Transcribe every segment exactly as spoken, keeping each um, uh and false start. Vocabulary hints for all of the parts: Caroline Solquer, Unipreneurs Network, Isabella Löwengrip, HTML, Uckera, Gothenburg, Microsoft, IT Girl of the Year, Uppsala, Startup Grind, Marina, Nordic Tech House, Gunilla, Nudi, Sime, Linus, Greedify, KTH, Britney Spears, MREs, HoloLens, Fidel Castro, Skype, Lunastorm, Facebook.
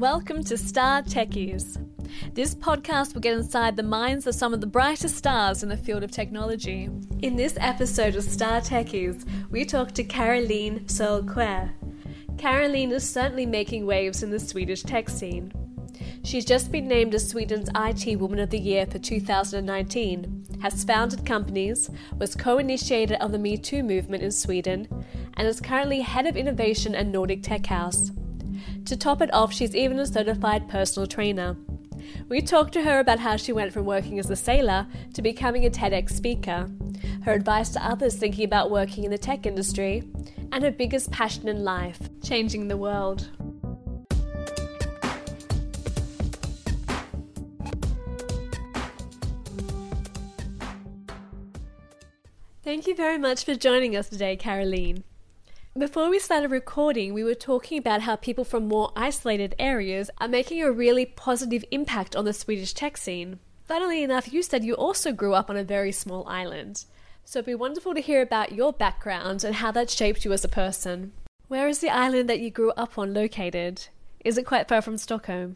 Welcome to Star Techies. This podcast will get inside the minds of some of the brightest stars in the field of technology. In this episode of Star Techies, we talk to Caroline Solquer. Caroline is certainly making waves in the Swedish tech scene. She's just been named as Sweden's I T Woman of the Year for two thousand nineteen, has founded companies, was co-initiator of the Me Too movement in Sweden, and is currently head of innovation at Nordic Tech House. To top it off, she's even a certified personal trainer. We talked to her about how she went from working as a sailor to becoming a TEDx speaker, her advice to others thinking about working in the tech industry, and her biggest passion in life, changing the world. Thank you very much for joining us today, Caroline. Before we started recording, we were talking about how people from more isolated areas are making a really positive impact on the Swedish tech scene. Funnily enough, you said you also grew up on a very small island. So it'd be wonderful to hear about your background and how that shaped you as a person. Where is the island that you grew up on located? Is it quite far from Stockholm?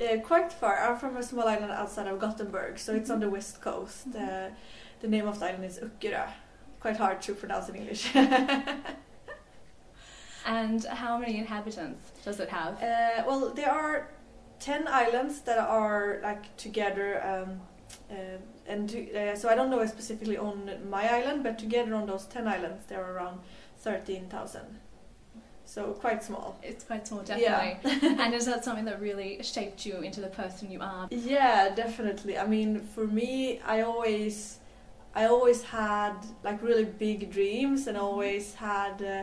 Yeah, quite far. I'm from a small island outside of Gothenburg, so it's on the west coast. Uh, the name of the island is Uckera. Quite hard to pronounce in English. And how many inhabitants does it have? Uh, well, there are ten islands that are like together, um, uh, and to, uh, so I don't know specifically on my island, but together on those ten islands there are around thirteen thousand. So quite small. It's quite small, definitely. Yeah. And is that something that really shaped you into the person you are? Yeah, definitely. I mean, for me, I always, I always had like really big dreams, and always had. Uh,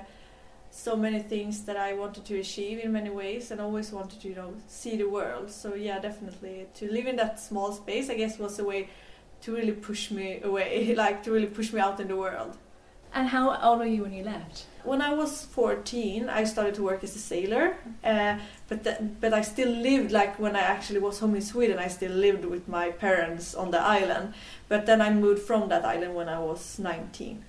so many things that I wanted to achieve in many ways, and always wanted to, you know, see the world. So yeah, definitely to live in that small space, I guess, was a way to really push me away, like to really push me out in the world. And how old were you when you left? When I was fourteen, I started to work as a sailor, uh, but th- but I still lived, like when I actually was home in Sweden, I still lived with my parents on the island. But then I moved from that island when I was nineteen.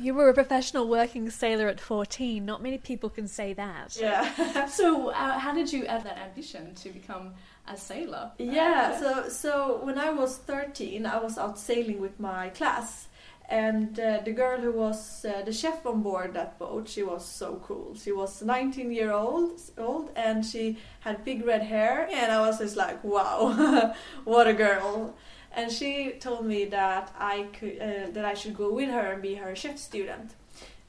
You were a professional working sailor at fourteen. Not many people can say that. Yeah. So uh, how did you have that ambition to become a sailor? Yeah, uh, so so when I was thirteen, I was out sailing with my class. And uh, the girl who was uh, the chef on board that boat, she was so cool. She was nineteen years old and she had big red hair. And I was just like, wow, what a girl. And she told me that I could, uh, that I should go with her and be her chef student.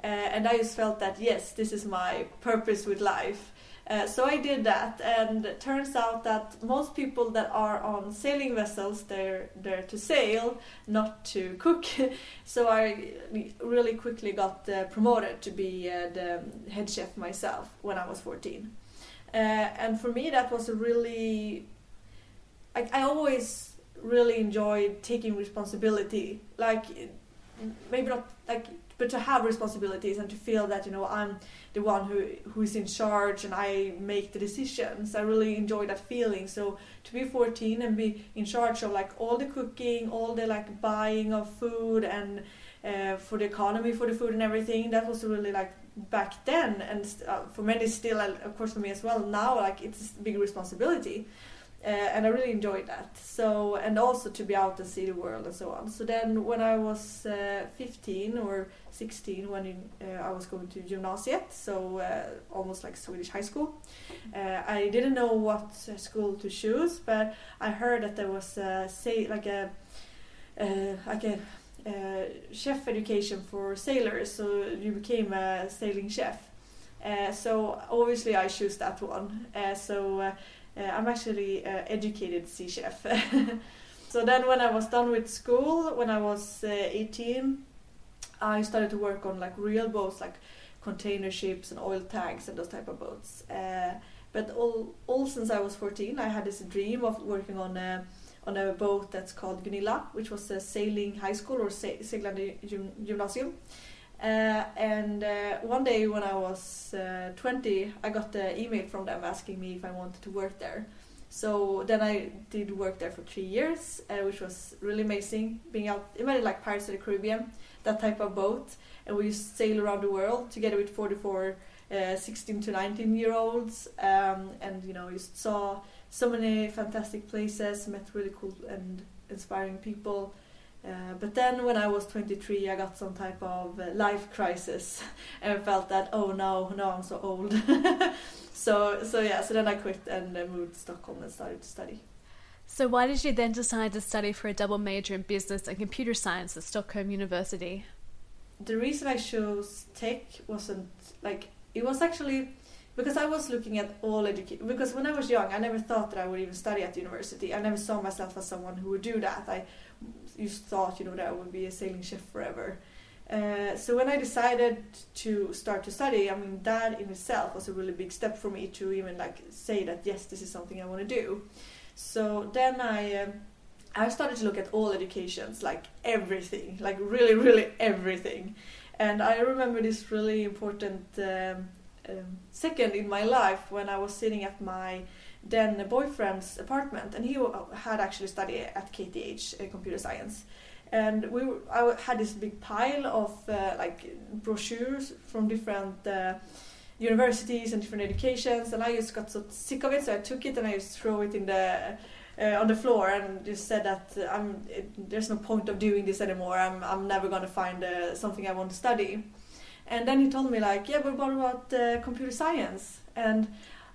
Uh, and I just felt that, yes, this is my purpose with life. Uh, so I did that, and it turns out that most people that are on sailing vessels, they're there to sail, not to cook. So I really quickly got uh, promoted to be uh, the head chef myself when I was fourteen. Uh, and for me, that was a really... I, I always... really enjoyed taking responsibility, like maybe not like, but to have responsibilities and to feel that, you know, I'm the one who who is in charge and I make the decisions. I really enjoy that feeling. So to be fourteen and be in charge of like all the cooking, all the like buying of food and uh, for the economy for the food and everything, that was really like back then, and uh, for many still, and of course for me as well now, like it's a big responsibility. Uh, and I really enjoyed that. So, and also to be out and see the world and so on. So then when I was uh, fifteen or sixteen, when in, uh, I was going to gymnasiet, so uh, almost like Swedish high school, uh, I didn't know what school to choose, but I heard that there was a, say like a uh, like a uh, chef education for sailors, so you became a sailing chef. Uh, so obviously I chose that one. Uh, so. Uh, Uh, I'm actually uh, educated sea chef. So then when I was done with school, when I was uh, eighteen, I started to work on like real boats, like container ships and oil tanks and those type of boats. Uh, but all all since I was fourteen, I had this dream of working on a, on a boat that's called Gunilla, which was a sailing high school or Säglan gymnasium. Uh, and uh, one day when I was uh, twenty, I got the email from them asking me if I wanted to work there. So then I did work there for three years, uh, which was really amazing. Being out, imagine like Pirates of the Caribbean, that type of boat, and we used to sail around the world together with forty-four uh, sixteen to nineteen year olds, um, and you know, you saw so many fantastic places, met really cool and inspiring people. Uh, but then when I was twenty-three, I got some type of life crisis and felt that, oh no, now I'm so old. so so yeah, so then I quit and moved to Stockholm and started to study. So why did you then decide to study for a double major in business and computer science at Stockholm University? The reason I chose tech wasn't like, it was actually because I was looking at all education, because when I was young, I never thought that I would even study at university. I never saw myself as someone who would do that. I just thought, you know, that I would be a sailing chef forever. Uh, so when I decided to start to study, I mean, that in itself was a really big step for me to even like say that, yes, this is something I want to do. So then I um, I started to look at all educations, like everything, like really, really everything. And I remember this really important um, um, second in my life when I was sitting at my then boyfriend's apartment, and he had actually studied at K T H, uh, computer science. And we were, I had this big pile of uh, like brochures from different uh, universities and different educations, and I just got so sick of it, so I took it and I just threw it in the uh, on the floor and just said that uh, I'm it, there's no point of doing this anymore. I'm I'm never going to find uh, something I want to study. And then he told me like, yeah, but what about uh, computer science? And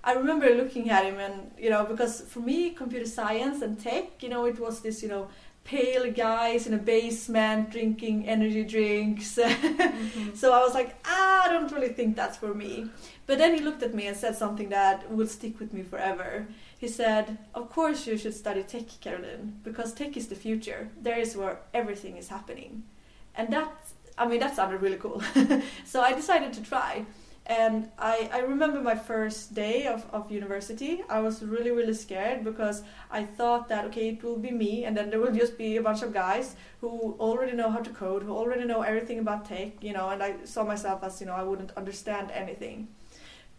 I remember looking at him, and you know, because for me computer science and tech, you know, it was this, you know, pale guys in a basement drinking energy drinks. Mm-hmm. So I was like, ah, I don't really think that's for me. But then he looked at me and said something that will stick with me forever. He said, of course you should study tech, Caroline, because tech is the future. There is where everything is happening. And that, I mean, that sounded really cool. So I decided to try. And I, I remember my first day of, of university. I was really, really scared because I thought that, okay, it will be me, and then there will just be a bunch of guys who already know how to code, who already know everything about tech, you know, and I saw myself as, you know, I wouldn't understand anything.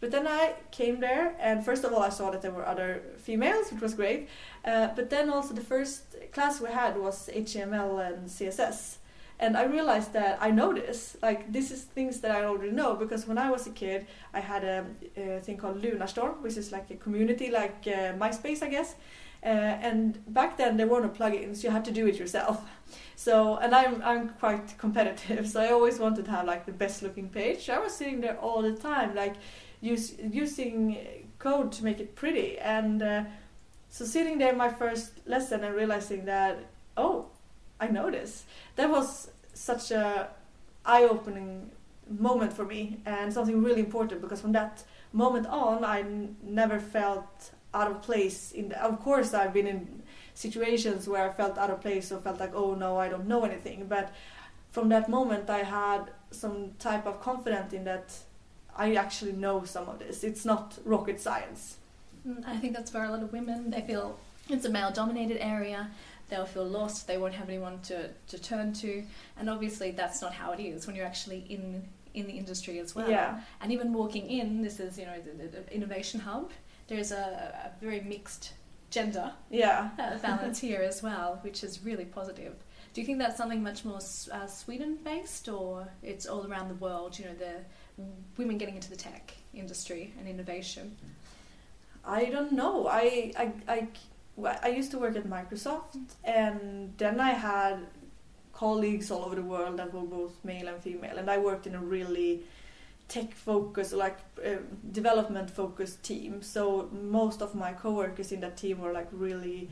But then I came there, and first of all, I saw that there were other females, which was great. Uh, but then also the first class we had was H T M L and C S S. And I realized that I know this, like this is things that I already know, because when I was a kid, I had a, a thing called Lunastorm, which is like a community, like uh, MySpace, I guess. Uh, and back then there were no plugins, you had to do it yourself. So, and I'm I'm quite competitive, so I always wanted to have like the best looking page. I was sitting there all the time, like use, using code to make it pretty. And uh, so sitting there in my first lesson and realizing that, oh, I know this. That was such a eye-opening moment for me, and something really important, because from that moment on, I n- never felt out of place. In the, of course, I've been in situations where I felt out of place or felt like, oh no, I don't know anything. But from that moment, I had some type of confidence in that I actually know some of this. It's not rocket science. I think that's where a lot of women, they feel it's a male-dominated area. They'll feel lost, they won't have anyone to, to turn to, and obviously that's not how it is when you're actually in in the industry as well. Yeah. And even walking in, this is, you know, the, the innovation hub, there's a, a very mixed gender yeah. balance here as well, which is really positive. Do you think that's something much more uh, Sweden-based, or it's all around the world, you know, the women getting into the tech industry and innovation? I don't know. I... I, I I used to work at Microsoft, and then I had colleagues all over the world that were both male and female, and I worked in a really tech-focused, like uh, development-focused team. So most of my coworkers in that team were like really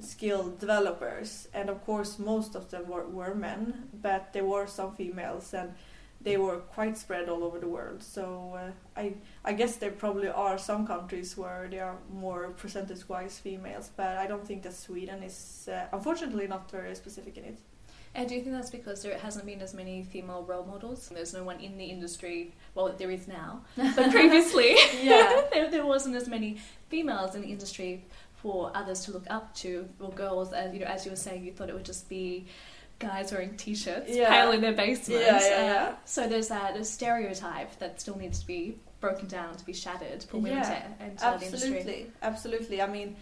skilled developers, and of course most of them were, were men, but there were some females, and they were quite spread all over the world. So uh, I I guess there probably are some countries where there are more percentage-wise females, but I don't think that Sweden is, uh, unfortunately, not very specific in it. And do you think that's because there hasn't been as many female role models? There's no one in the industry, well, there is now, but previously yeah. there, there wasn't as many females in the industry for others to look up to, or girls, as you know, as you were saying, you thought it would just be guys wearing t-shirts, yeah. pale in their basements. Yeah, yeah, yeah. Uh, so there's that a stereotype that still needs to be broken down, to be shattered for women yeah, to enter the industry. Absolutely, absolutely. I mean,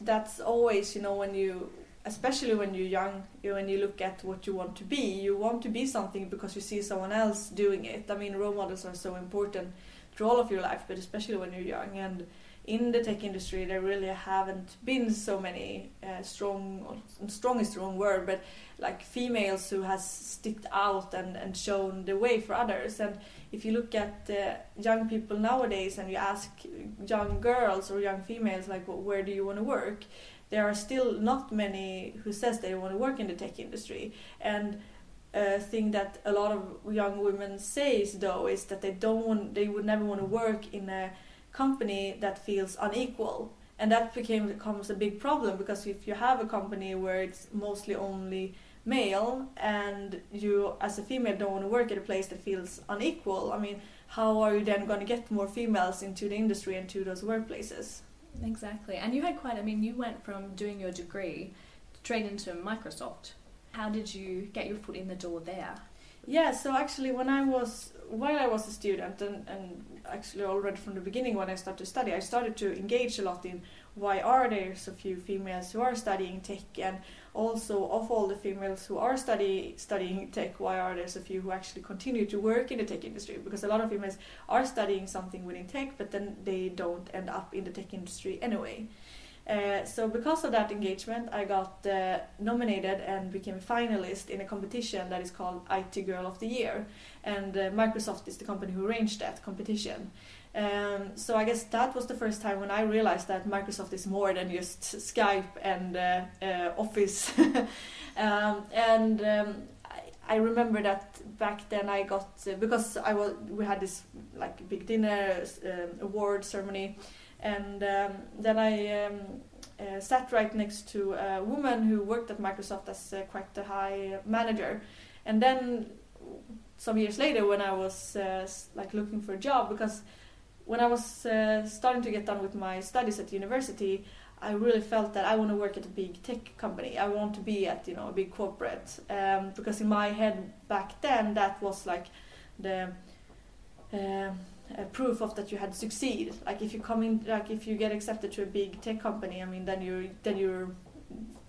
that's always, you know, when you, especially when you're young, you, when you look at what you want to be, you want to be something because you see someone else doing it. I mean, role models are so important. through all of your life, but especially when you're young. And in the tech industry, there really haven't been so many uh, strong, or strong is the wrong word, but like females who has stepped out and, and shown the way for others. And if you look at uh, young people nowadays and you ask young girls or young females, like, well, where do you want to work? There are still not many who says they want to work in the tech industry. And a thing that a lot of young women says, though, is that they don't want, they would never want to work in a company that feels unequal, and that became, becomes a big problem, because if you have a company where it's mostly only male and you as a female don't want to work at a place that feels unequal, I mean, how are you then going to get more females into the industry and to those workplaces? Exactly. And you had quite, I mean, you went from doing your degree straight into Microsoft. How did you get your foot in the door there? Yeah, so actually when I was, while I was a student, and, and actually already from the beginning when I started to study, I started to engage a lot in why are there so few females who are studying tech, and also of all the females who are study, studying tech, why are there so few who actually continue to work in the tech industry? Because a lot of females are studying something within tech, but then they don't end up in the tech industry anyway. Uh, so because of that engagement, I got uh, nominated and became a finalist in a competition that is called I T Girl of the Year, and uh, Microsoft is the company who arranged that competition. Um, so I guess that was the first time when I realized that Microsoft is more than just Skype and uh, uh, Office. um, and um, I remember that back then I got uh, because I was we had this like big dinner um, award ceremony. And um, then I um, uh, sat right next to a woman who worked at Microsoft as uh, quite a high manager. And then some years later, when I was uh, like looking for a job, because when I was uh, starting to get done with my studies at university, I really felt that I want to work at a big tech company. I want to be at, you know, a big corporate, um, because in my head back then that was like the Uh, Uh, proof of that you had succeeded. Like if you come in, like if you get accepted to a big tech company, I mean, then you're then you're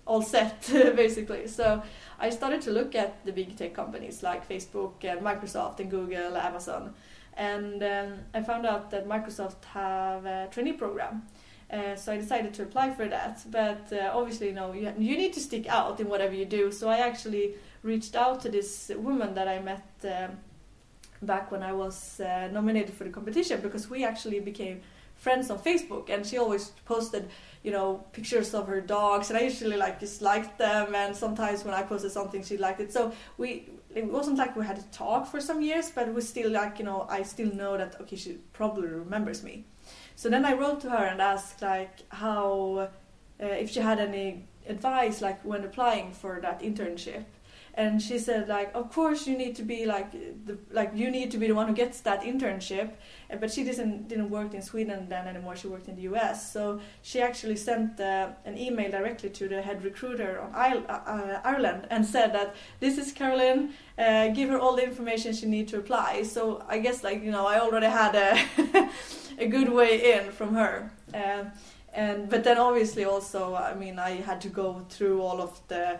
all set basically. So I started to look at the big tech companies like Facebook and Microsoft and Google, Amazon, and um, I found out that Microsoft have a trainee program. Uh, so I decided to apply for that, but uh, obviously, you know, you, you need to stick out in whatever you do. So I actually reached out to this woman that I met Uh, back when I was uh, nominated for the competition, because we actually became friends on Facebook, and she always posted, you know, pictures of her dogs, and I usually like just liked them, and sometimes when I posted something she liked it. So we it wasn't like we had a talk for some years, but we still, like, you know, I still know that okay, she probably remembers me. So then I wrote to her and asked like how uh, if she had any advice like when applying for that internship. And she said, like, of course you need to be like, the, like you need to be the one who gets that internship. But she didn't didn't work in Sweden then anymore. She worked in the U S. So she actually sent uh, an email directly to the head recruiter on I- uh, Ireland and said that this is Caroline. Uh, give her all the information she needs to apply. So I guess, like, you know, I already had a a good way in from her. Uh, and but then obviously also, I mean, I had to go through all of the.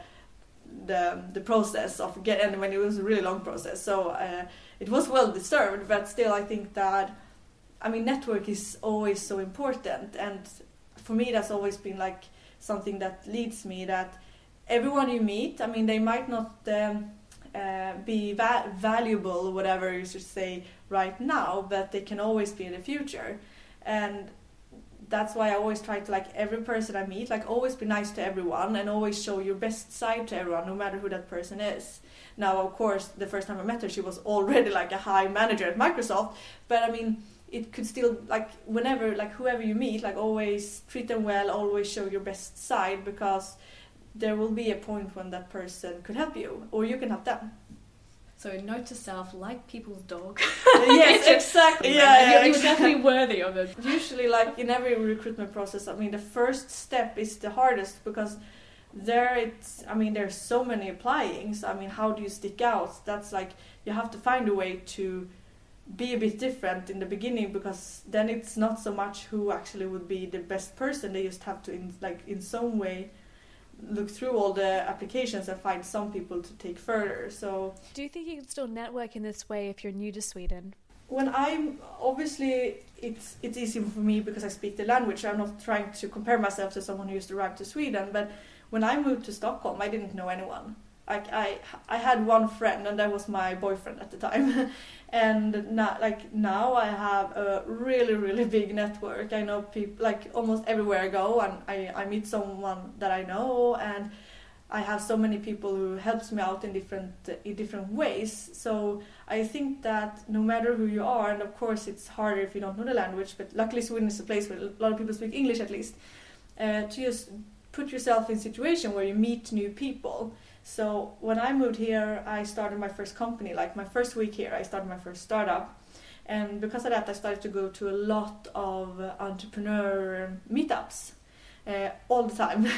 the the process of get and when it was a really long process, so uh, it was well deserved, but still I think that, I mean, network is always so important, and for me that's always been like something that leads me, that everyone you meet, I mean, they might not um, uh, be va- valuable, whatever you should say, right now, but they can always be in the future. And that's why I always try to, like, every person I meet, like, always be nice to everyone and always show your best side to everyone, no matter who that person is. Now, of course, the first time I met her, she was already, like, a high manager at Microsoft. But, I mean, it could still, like, whenever, like, whoever you meet, like, always treat them well, always show your best side, because there will be a point when that person could help you or you can help them. So note to self, like people's dog. Yes, exactly. Yeah, yeah, you're, you're exactly. Definitely worthy of it. Usually, like in every recruitment process, I mean, the first step is the hardest, because there it's, I mean, there's so many applying. So, I mean, how do you stick out? That's like, you have to find a way to be a bit different in the beginning, because then it's not so much who actually would be the best person. They just have to, in, like, in some way, look through all the applications and find some people to take further. So, do you think you can still network in this way if you're new to Sweden? when I'm obviously it's it's easy for me because I speak the language. I'm not trying to compare myself to someone who used to arrive to Sweden. But when I moved to Stockholm, I didn't know anyone. Like I I had one friend, and that was my boyfriend at the time. And now, like now, I have a really really big network. I know people like almost everywhere I go, and I I meet someone that I know, and I have so many people who helps me out in different in different ways. So I think that no matter who you are, and of course it's harder if you don't know the language, but luckily Sweden is a place where a lot of people speak English at least, uh, to just put yourself in a situation where you meet new people. So when I moved here, I started my first company. Like my first week here, I started my first startup. And because of that, I started to go to a lot of entrepreneur meetups uh, all the time.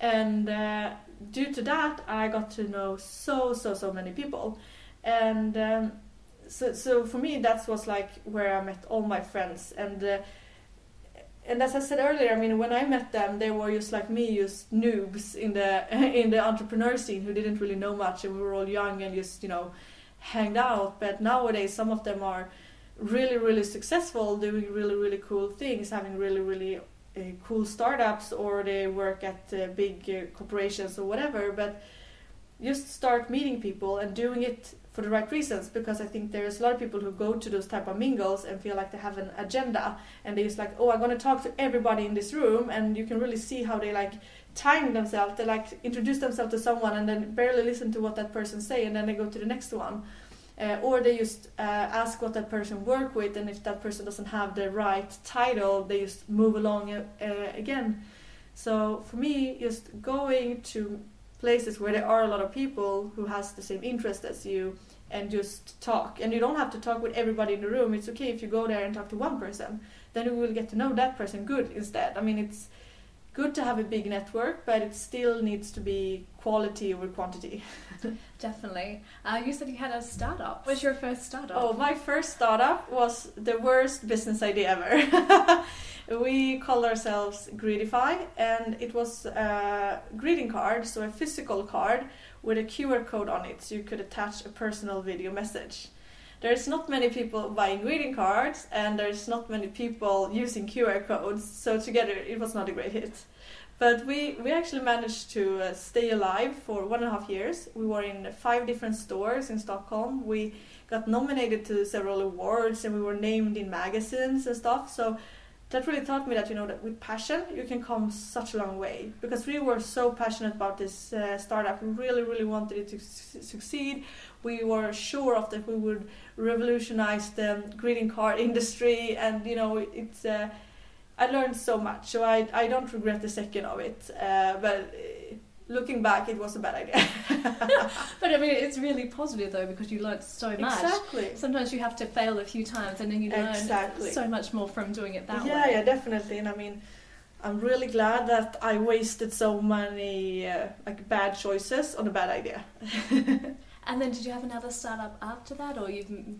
And uh, due to that, I got to know so, so, so many people. And um, so so for me, that was like where I met all my friends. And uh, and as I said earlier, I mean, when I met them, they were just like me, just noobs in the in the entrepreneur scene who didn't really know much. And we were all young and just, you know, hanged out. But nowadays, some of them are really, really successful, doing really, really cool things, having really, really Uh, cool startups, or they work at uh, big uh, corporations or whatever. But just start meeting people and doing it for the right reasons, because I think there's a lot of people who go to those type of mingles and feel like they have an agenda, and they're just like, oh, I'm going to talk to everybody in this room. And you can really see how they like time themselves. They like introduce themselves to someone and then barely listen to what that person say, and then they go to the next one. Uh, or they just uh, ask what that person work with, and if that person doesn't have the right title, they just move along uh, again. So for me, just going to places where there are a lot of people who has the same interest as you, and just talk. And you don't have to talk with everybody in the room. It's okay if you go there and talk to one person. Then you will get to know that person good instead. I mean, it's good to have a big network, but it still needs to be quality over quantity. Definitely. Uh, you said you had a startup. What was your first startup? Oh, my first startup was the worst business idea ever. We called ourselves Greedify, and it was a greeting card, so a physical card with a Q R code on it, so you could attach a personal video message. There's not many people buying greeting cards, and there's not many people using Q R codes, so together it was not a great hit. But we, we actually managed to uh, stay alive for one and a half years. We were in five different stores in Stockholm. We got nominated to several awards, and we were named in magazines and stuff. So that really taught me that, you know, that with passion you can come such a long way. Because we were so passionate about this uh, startup. We really, really wanted it to su- succeed. We were sure of that we would revolutionize the greeting card industry, and, you know, it's... Uh, I learned so much, so I I don't regret a second of it. Uh, but looking back, it was a bad idea. But I mean, it's really positive though, because you learned so much. Exactly. Sometimes you have to fail a few times, and then you learn exactly. so much more from doing it that yeah, way. Yeah, yeah, definitely. And I mean, I'm really glad that I wasted so many uh, like bad choices on a bad idea. And then, did you have another startup after that, or you've?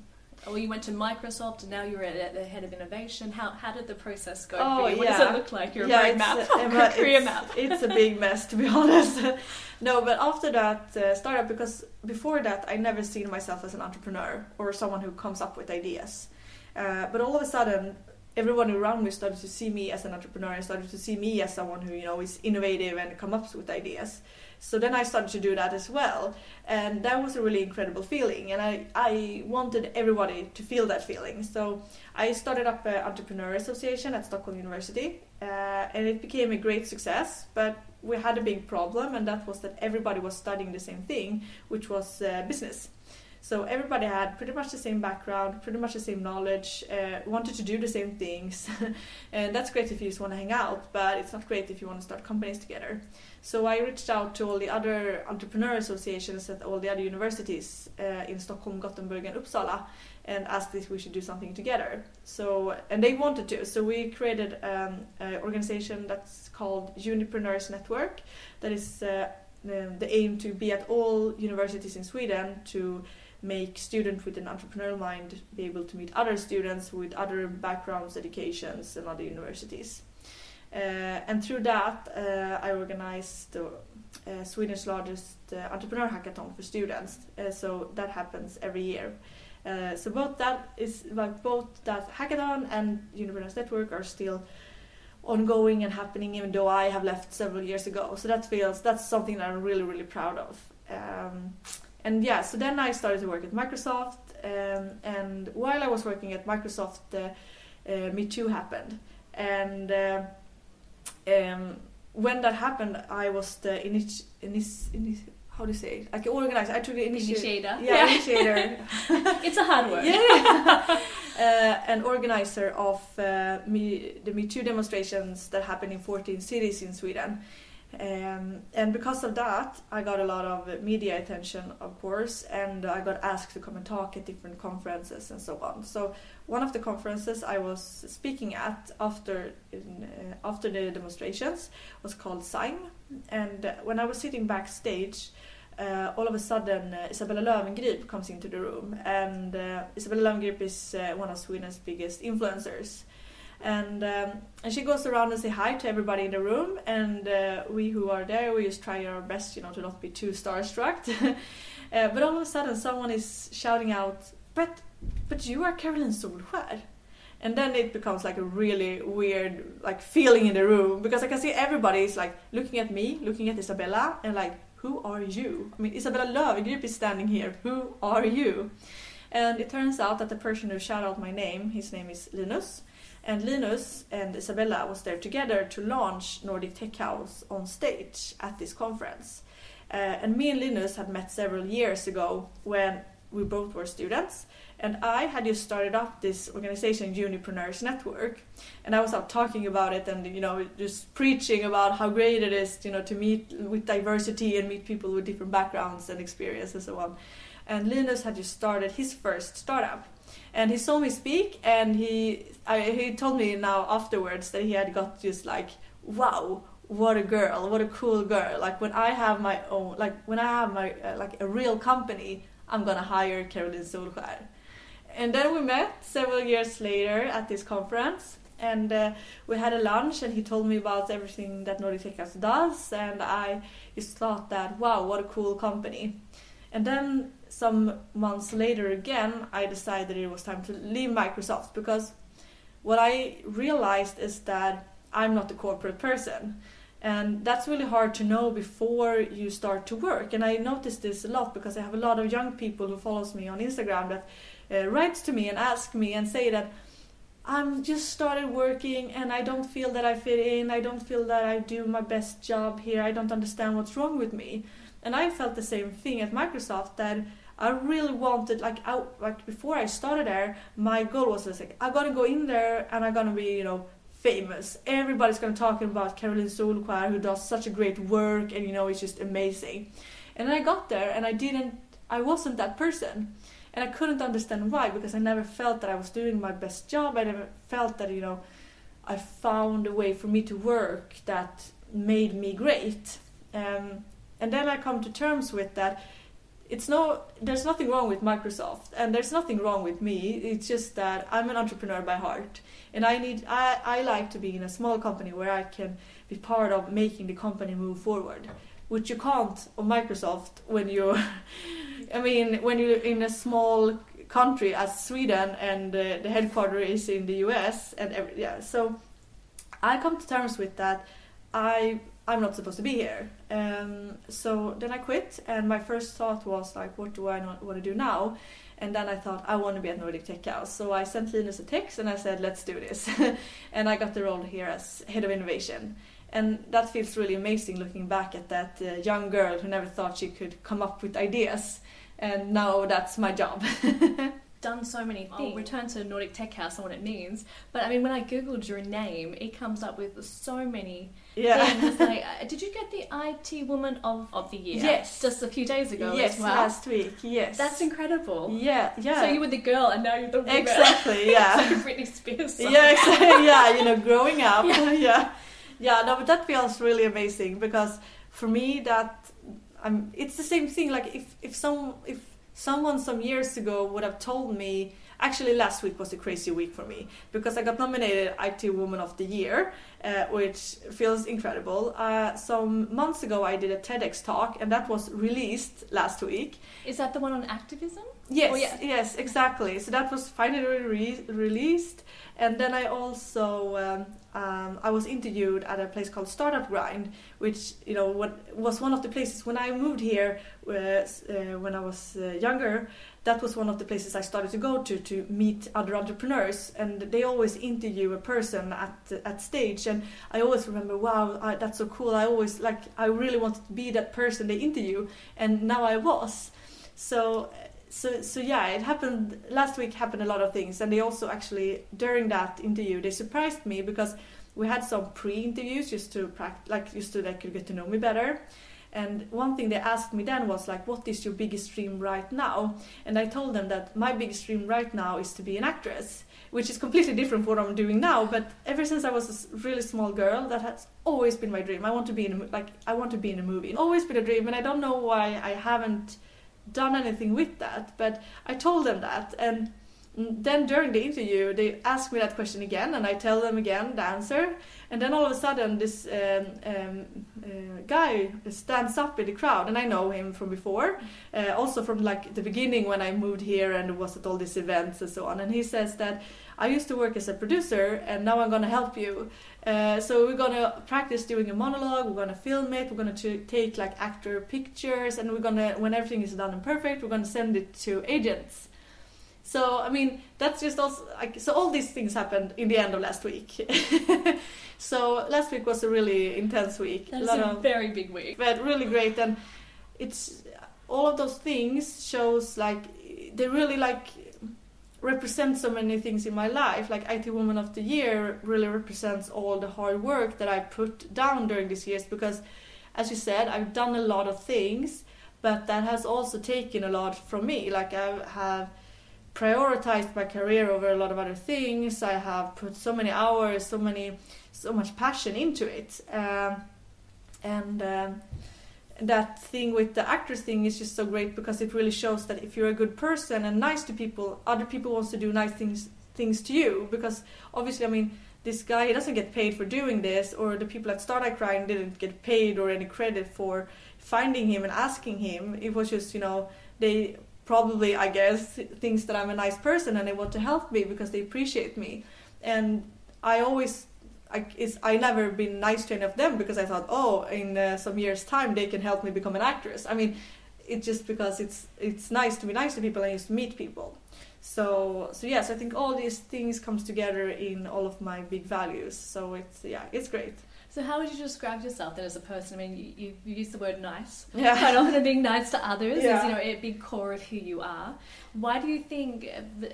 Or you went to Microsoft, and now you're at the head of innovation. How how did the process go oh, for you? What yeah. does it look like? Your yeah, roadmap, it's, Emma, career it's, map. It's a big mess, to be honest. No, but after that uh, startup, because before that, I never seen myself as an entrepreneur or someone who comes up with ideas. Uh, but all of a sudden, everyone around me started to see me as an entrepreneur, and started to see me as someone who, you know, is innovative and comes up with ideas. So then I started to do that as well, and that was a really incredible feeling, and I, I wanted everybody to feel that feeling. So I started up an entrepreneur association at Stockholm University, uh, and it became a great success, but we had a big problem, and that was that everybody was studying the same thing, which was uh, business. So everybody had pretty much the same background, pretty much the same knowledge, uh, wanted to do the same things. And that's great if you just want to hang out, but it's not great if you want to start companies together. So I reached out to all the other entrepreneur associations at all the other universities uh, in Stockholm, Gothenburg and Uppsala, and asked if we should do something together. So, and they wanted to. So we created um, an organization that's called Unipreneurs Network. That is uh, the, the aim to be at all universities in Sweden to make students with an entrepreneurial mind be able to meet other students with other backgrounds, educations, and other universities. Uh, and through that, uh, I organized uh, uh, Sweden's largest uh, entrepreneur hackathon for students. Uh, so that happens every year. Uh, so both that is like both that hackathon and Unipreneurs Network are still ongoing and happening, even though I have left several years ago. So that feels that's something that I'm really really proud of. Um, and yeah, so then I started to work at Microsoft, um, and while I was working at Microsoft, uh, uh, Me Too happened, and uh, um, when that happened, I was the init init init. How do you say it? I can organize. I took the initi- initiator. Yeah, initiator. It's a hard word. Yeah. uh, an organizer of uh, me, the Me Too demonstrations that happened in fourteen cities in Sweden. Um, and because of that, I got a lot of media attention, of course, and I got asked to come and talk at different conferences and so on. So one of the conferences I was speaking at after in, uh, after the demonstrations was called Sime, and when I was sitting backstage, uh, all of a sudden uh, Isabella Löwengrip comes into the room, and uh, Isabella Löwengrip is uh, one of Sweden's biggest influencers. And um, and she goes around and say hi to everybody in the room, and uh, we who are there, we just try our best, you know, to not be too starstruck. uh, but all of a sudden, someone is shouting out, "But, but you are Caroline Solquer," and then it becomes like a really weird like feeling in the room, because I can see everybody is like looking at me, looking at Isabella, and like, who are you? I mean, Isabella Löwengrip is standing here. Who are you? And it turns out that the person who shouted out my name, his name is Linus. And Linus and Isabella was there together to launch Nordic Tech House on stage at this conference. Uh, and me and Linus had met several years ago when we both were students. And I had just started up this organization, Unipreneurs Network. And I was out talking about it and, you know, just preaching about how great it is, you know, to meet with diversity and meet people with different backgrounds and experiences and so on. And Linus had just started his first startup. And he saw me speak, and he I, he told me now afterwards that he had got just like, wow, what a girl, what a cool girl. Like when I have my own, like when I have my uh, like a real company, I'm gonna hire Caroline Solskjaer. And then we met several years later at this conference, and uh, we had a lunch, and he told me about everything that Nordic Tech House does, and I just thought that, wow, what a cool company. And then some months later again, I decided it was time to leave Microsoft, because what I realized is that I'm not a corporate person. And that's really hard to know before you start to work. And I noticed this a lot because I have a lot of young people who follows me on Instagram that uh, writes to me and asks me and say that I'm just started working and I don't feel that I fit in. I don't feel that I do my best job here. I don't understand what's wrong with me. And I felt the same thing at Microsoft, that I really wanted, like, I, like before I started there, my goal was like, I'm going to go in there and I'm going to be, you know, famous. Everybody's going to talk about Caroline Solskjaer, who does such a great work and, you know, it's just amazing. And I got there and I didn't, I wasn't that person. And I couldn't understand why, because I never felt that I was doing my best job. I never felt that, you know, I found a way for me to work that made me great. Um, And then I come to terms with that. It's no, there's nothing wrong with Microsoft, and there's nothing wrong with me. It's just that I'm an entrepreneur by heart, and I need, I, I like to be in a small company where I can be part of making the company move forward, which you can't on Microsoft when you, I mean, when you're in a small country as Sweden, and uh, the headquarters is in the U S, and every, yeah. So I come to terms with that. I. I'm not supposed to be here. Um, so then I quit, and my first thought was like, what do I not want to do now? And then I thought, I want to be at Nordic Tech House. So I sent Linus a text and I said, let's do this. And I got the role here as head of innovation. And that feels really amazing looking back at that uh, young girl who never thought she could come up with ideas. And now that's my job. Done so many things. I'll return to Nordic Tech House and what it means. But I mean, when I googled your name, it comes up with so many yeah. things. Like, did you get the I T Woman of, of the Year? Yes, just a few days ago. Yes, as well. Last week. Yes, that's incredible. Yeah, yeah. So you were the girl, and now you're the woman. Exactly. Yeah. It's like a Britney Spears song. Yeah, exactly. Yeah, you know, growing up. Yeah. yeah, yeah. No, but that feels really amazing because for me, that I'm. It's the same thing. Like if if some if. Someone some years ago would have told me, actually last week was a crazy week for me because I got nominated I T Woman of the Year, uh, which feels incredible. Uh, some months ago I did a TEDx talk and that was released last week. Is that the one on activism? Yes, oh, yeah. yes, exactly. So that was finally re- released, and then I also um, um, I was interviewed at a place called Startup Grind, which you know what was one of the places when I moved here uh, uh, when I was uh, younger. That was one of the places I started to go to to meet other entrepreneurs, and they always interview a person at at stage, and I always remember, wow, I, that's so cool. I always like I really wanted to be that person they interview, and now I was. So. So so yeah, it happened last week. Happened a lot of things, and they also actually during that interview they surprised me because we had some pre-interviews just to practice, like just to like get to know me better. And one thing they asked me then was like, "What is your biggest dream right now?" And I told them that my biggest dream right now is to be an actress, which is completely different from what I'm doing now. But ever since I was a really small girl, that has always been my dream. I want to be in a, like I want to be in a movie. It's always been a dream, and I don't know why I haven't done anything with that, but I told them that, and then during the interview they asked me that question again, and I tell them again the answer, and then all of a sudden this um, um, uh, guy stands up in the crowd, and I know him from before, uh, also from like the beginning when I moved here and was at all these events and so on, and he says that I used to work as a producer and now I'm gonna help you. Uh, so we're gonna practice doing a monologue, we're gonna film it, we're gonna t- take like actor pictures, and we're gonna, when everything is done and perfect, we're gonna send it to agents. So, I mean, that's just also, like, so all these things happened in the end of last week. So last week was a really intense week. That was a, a of, very big week. But really great, and it's, all of those things shows like, they really like, represent so many things in my life. Like I T Woman of the Year really represents all the hard work that I put down during these years, because as you said, I've done a lot of things, but that has also taken a lot from me. Like I have prioritized my career over a lot of other things. I have put so many hours, so many, so much passion into it. Um, and um, that thing with the actress thing is just so great because it really shows that if you're a good person and nice to people, other people wants to do nice things things to you, because obviously, I mean, this guy, he doesn't get paid for doing this, or the people at Startup Grind didn't get paid or any credit for finding him and asking him. It was just, you know, they probably, I guess, thinks that I'm a nice person and they want to help me because they appreciate me. And I always I, it's, I never been nice to any of them because I thought, oh, in uh, some years' time they can help me become an actress. I mean, it's just because it's it's nice to be nice to people and I used to meet people. So so yes, I think all these things comes together in all of my big values. So it's yeah, it's great. So how would you describe yourself then as a person? I mean, you, you, you use the word nice. Yeah. Quite often being nice to others yeah. is, you know, a big core of who you are. Why do you think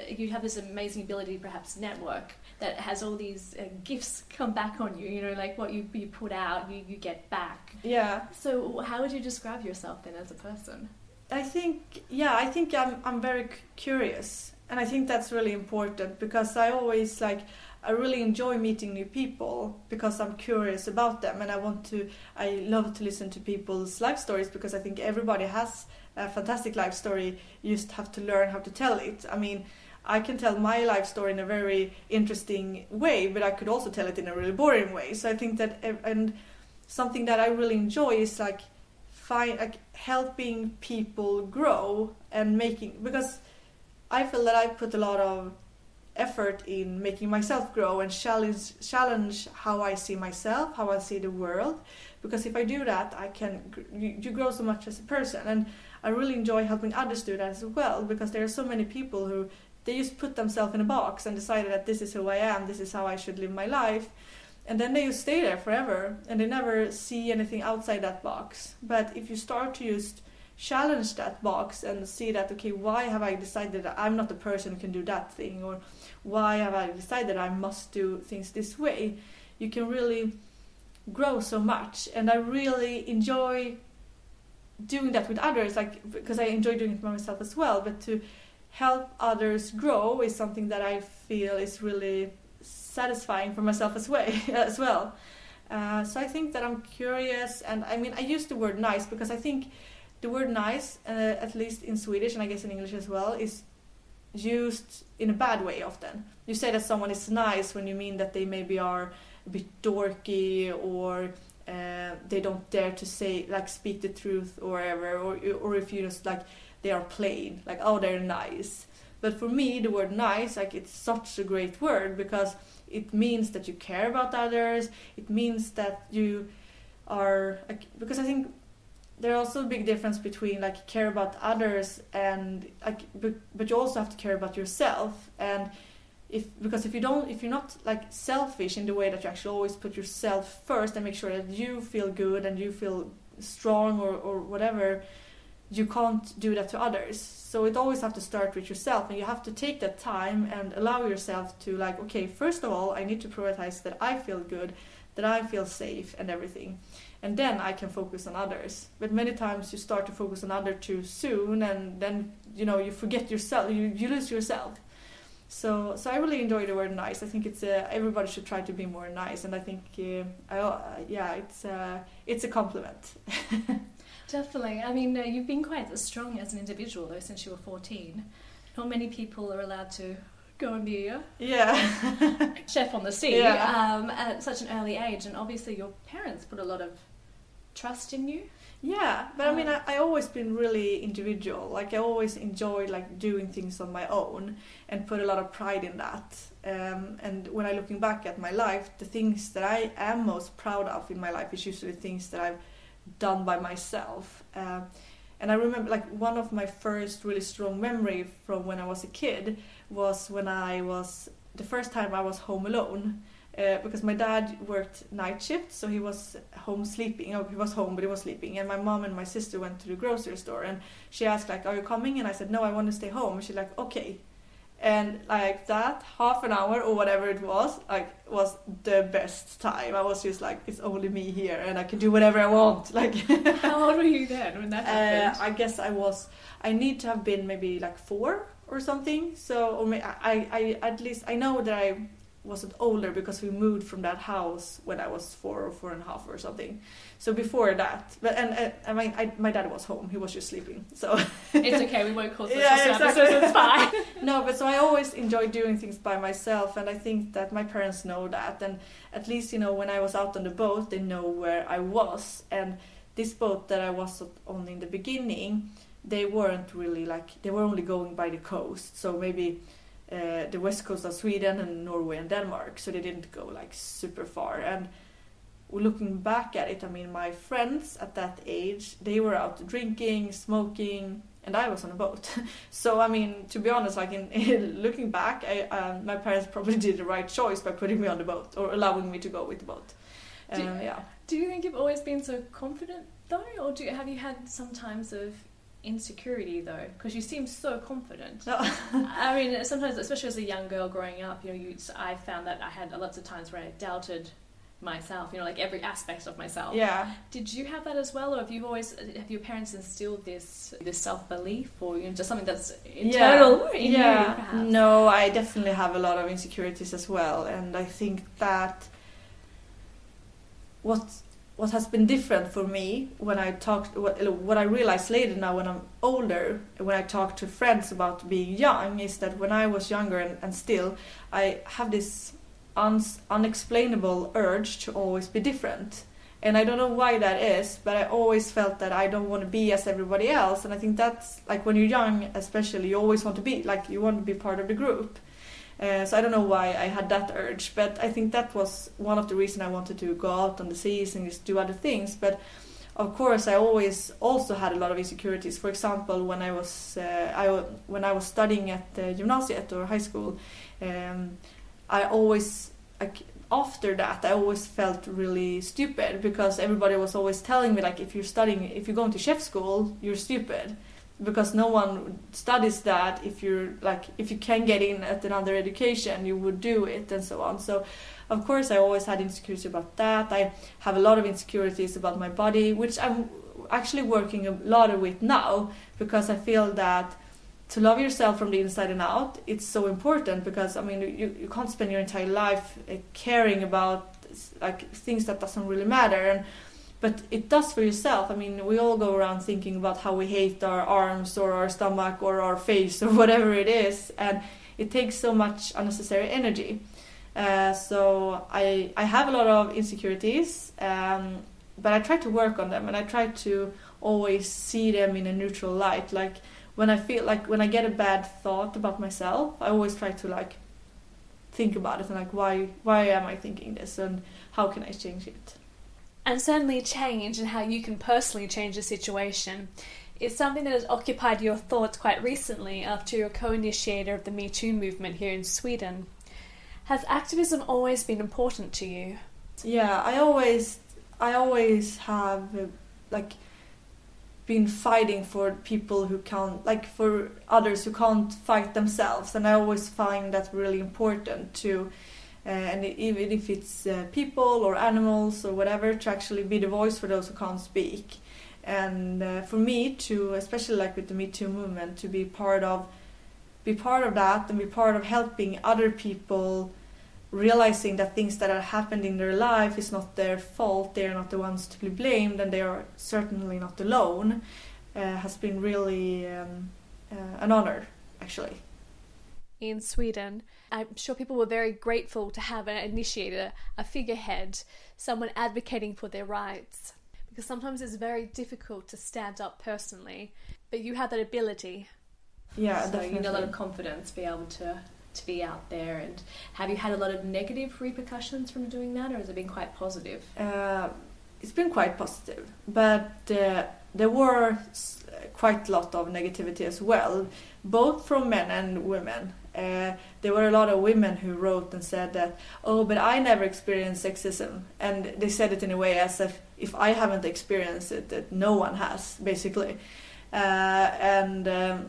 you have this amazing ability, perhaps network, that has all these uh, gifts come back on you? You know, like what you, you put out, you, you get back. Yeah. So how would you describe yourself then as a person? I think, yeah, I think I'm I'm very curious. And I think that's really important because I always like... I really enjoy meeting new people because I'm curious about them, and I want to. I love to listen to people's life stories because I think everybody has a fantastic life story. You just have to learn how to tell it. I mean, I can tell my life story in a very interesting way, but I could also tell it in a really boring way. So I think that, and something that I really enjoy is like find like helping people grow and making, because I feel that I put a lot of effort in making myself grow and challenge challenge how I see myself, how I see the world, because if I do that, I can you grow so much as a person, and I really enjoy helping others do that as well, because there are so many people who they just put themselves in a box and decided that this is who I am, this is how I should live my life, and then they just stay there forever and they never see anything outside that box. But if you start to just challenge that box and see that, okay, why have I decided that I'm not the person who can do that thing, or why have I decided I must do things this way? You can really grow so much, and I really enjoy doing that with others, like because I enjoy doing it by myself as well, but to help others grow is something that I feel is really satisfying for myself as well as well uh, so I think that I'm curious, and I mean I use the word nice because I think the word nice, uh, at least in Swedish and I guess in English as well, is used in a bad way often. You say that someone is nice when you mean that they maybe are a bit dorky, or uh, they don't dare to say like speak the truth or ever, or or if you just like they are plain, like, oh, they're nice. But for me, the word nice, like, it's such a great word, because it means that you care about others. It means that you are, like, because I think there's also a big difference between, like, care about others and, like, but, but you also have to care about yourself. And if, because if you don't, if you're not, like, selfish in the way that you actually always put yourself first and make sure that you feel good and you feel strong or, or whatever, you can't do that to others. So it always have to start with yourself, and you have to take that time and allow yourself to, like, okay, first of all, I need to prioritize that I feel good, that I feel safe and everything. And then I can focus on others. But many times you start to focus on others too soon, and then, you know, you forget yourself, you, you lose yourself. So so I really enjoy the word nice. I think it's uh, everybody should try to be more nice, and I think, uh, I, uh, yeah, it's, uh, it's a compliment. Definitely. I mean, uh, you've been quite strong as an individual, though, since you were fourteen. Not many people are allowed to go and be a yeah. chef on the sea yeah. um, at such an early age. And obviously your parents put a lot of trust in you. Yeah, but um, I mean, I, I always been really individual. Like, I always enjoyed, like, doing things on my own and put a lot of pride in that. Um, and when I looking back at my life, the things that I am most proud of in my life is usually things that I've done by myself. Um, and I remember, like, one of my first really strong memory from when I was a kid was when I was, the first time I was home alone, uh, because my dad worked night shift, so he was home sleeping. Oh, he was home, but he was sleeping. And my mom and my sister went to the grocery store, and she asked, like, are you coming? And I said, no, I want to stay home. She's like, okay. And like that, half an hour or whatever it was, like, was the best time. I was just like, it's only me here, and I can do whatever I want. Like, how old were you then when that happened? Uh, I guess I was. I need to have been maybe like four or something. So, or maybe I, I, at least I know that I wasn't older, because we moved from that house when I was four or four and a half or something. So before that, but and, and I mean, I, my dad was home; he was just sleeping. So it's okay; we won't cause this yeah, exactly. It's fine. No, but so I always enjoy doing things by myself, and I think that my parents know that. And at least, you know, when I was out on the boat, they know where I was. And this boat that I was on in the beginning, they weren't really like they were only going by the coast. So maybe. Uh, the west coast of Sweden and Norway and Denmark, so they didn't go like super far. And looking back at it, I mean, my friends at that age, they were out drinking, smoking, and I was on a boat. So I mean, to be honest, like in, in looking back, I, um, my parents probably did the right choice by putting me on the boat or allowing me to go with the boat. Um, do you, yeah. Do you think you've always been so confident though, or do you, have you had some times of insecurity though, because you seem so confident? Oh. I mean, sometimes, especially as a young girl growing up, you know, you, I found that I had lots of times where I doubted myself, you know, like every aspect of myself. Yeah. Did you have that as well, or have you always have your parents instilled this this self belief, or, you know, just something that's internal? Yeah. In yeah. You, perhaps? No, I definitely have a lot of insecurities as well, and I think that what. What has been different for me when I talked, what, what I realized later now when I'm older, when I talk to friends about being young, is that when I was younger and, and still, I have this un, unexplainable urge to always be different. And I don't know why that is, but I always felt that I don't want to be as everybody else. And I think that's, like, when you're young especially, you always want to be, like, you want to be part of the group. Uh, so I don't know why I had that urge, but I think that was one of the reasons I wanted to go out on the seas and just do other things. But of course, I always also had a lot of insecurities. For example, when I was uh, I when I was studying at the gymnasiet or high school, um, I always I, after that I always felt really stupid, because everybody was always telling me, like, if you're studying, if you're going to chef school, you're stupid. Because no one studies that. If you're like, if you can get in at another education, you would do it, and so on. So, of course, I always had insecurity about that. I have a lot of insecurities about my body, which I'm actually working a lot with now, because I feel that to love yourself from the inside and out, it's so important. Because I mean, you you can't spend your entire life uh, caring about, like, things that doesn't really matter. And but it does for yourself. I mean, we all go around thinking about how we hate our arms or our stomach or our face or whatever it is. And it takes so much unnecessary energy. Uh, so I I have a lot of insecurities, um, but I try to work on them. And I try to always see them in a neutral light. Like, when I feel like, when I get a bad thought about myself, I always try to like think about it and like, why why am I thinking this and how can I change it? And certainly change and how you can personally change the situation is something that has occupied your thoughts quite recently after your co-initiator of the Me Too movement here in Sweden. Has activism always been important to you? Yeah, I always, I always have uh, like been fighting for people who can't, like for others who can't fight themselves, and I always find that really important to, uh, and even if it's uh, people or animals or whatever, to actually be the voice for those who can't speak. And uh, for me to, especially like with the Me Too movement, to be part of, be part of that and be part of helping other people realizing that things that have happened in their life is not their fault, they are not the ones to be blamed, and they are certainly not alone, uh, has been really um, uh, an honor, actually. In Sweden, I'm sure people were very grateful to have an initiator, a figurehead, someone advocating for their rights, because sometimes it's very difficult to stand up personally, but you have that ability. Yeah, so definitely. You need a lot of confidence to be able to... to be out there. And have you had a lot of negative repercussions from doing that, or has it been quite positive? Uh, it's been quite positive, but uh, there were quite a lot of negativity as well, both from men and women. Uh, there were a lot of women who wrote and said that, oh, but I never experienced sexism, and they said it in a way as if if I haven't experienced it, that no one has, basically. Uh, and um,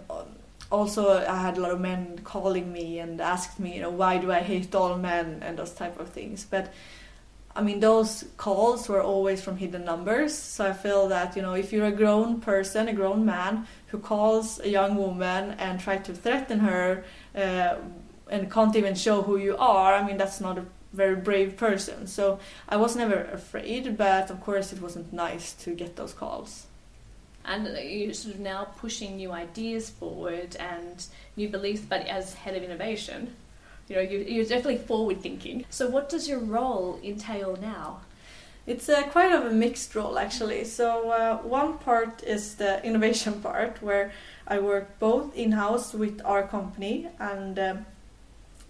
Also, I had a lot of men calling me and asked me, you know, why do I hate all men and those type of things. But, I mean, those calls were always from hidden numbers. So I feel that, you know, if you're a grown person, a grown man who calls a young woman and try to threaten her uh, and can't even show who you are, I mean, that's not a very brave person. So I was never afraid, but of course it wasn't nice to get those calls. And you're sort of now pushing new ideas forward and new beliefs, but as head of innovation, you know, you're definitely forward thinking. So what does your role entail now? It's a quite of a mixed role, actually. So uh, one part is the innovation part, where I work both in-house with our company and uh,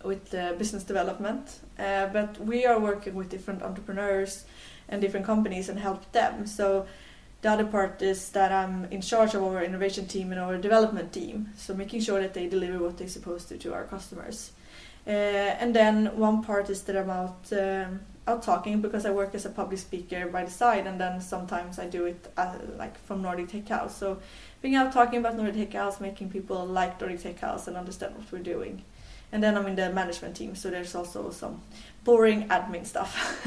with the business development. Uh, but we are working with different entrepreneurs and different companies and help them. So the other part is that I'm in charge of our innovation team and our development team, so making sure that they deliver what they're supposed to to our customers. Uh, and then one part is that I'm out, um, out talking, because I work as a public speaker by the side, and then sometimes I do it uh, like from Nordic Tech House. So being out talking about Nordic Tech House, making people like Nordic Tech House and understand what we're doing. And then I'm in the management team, so there's also some boring admin stuff.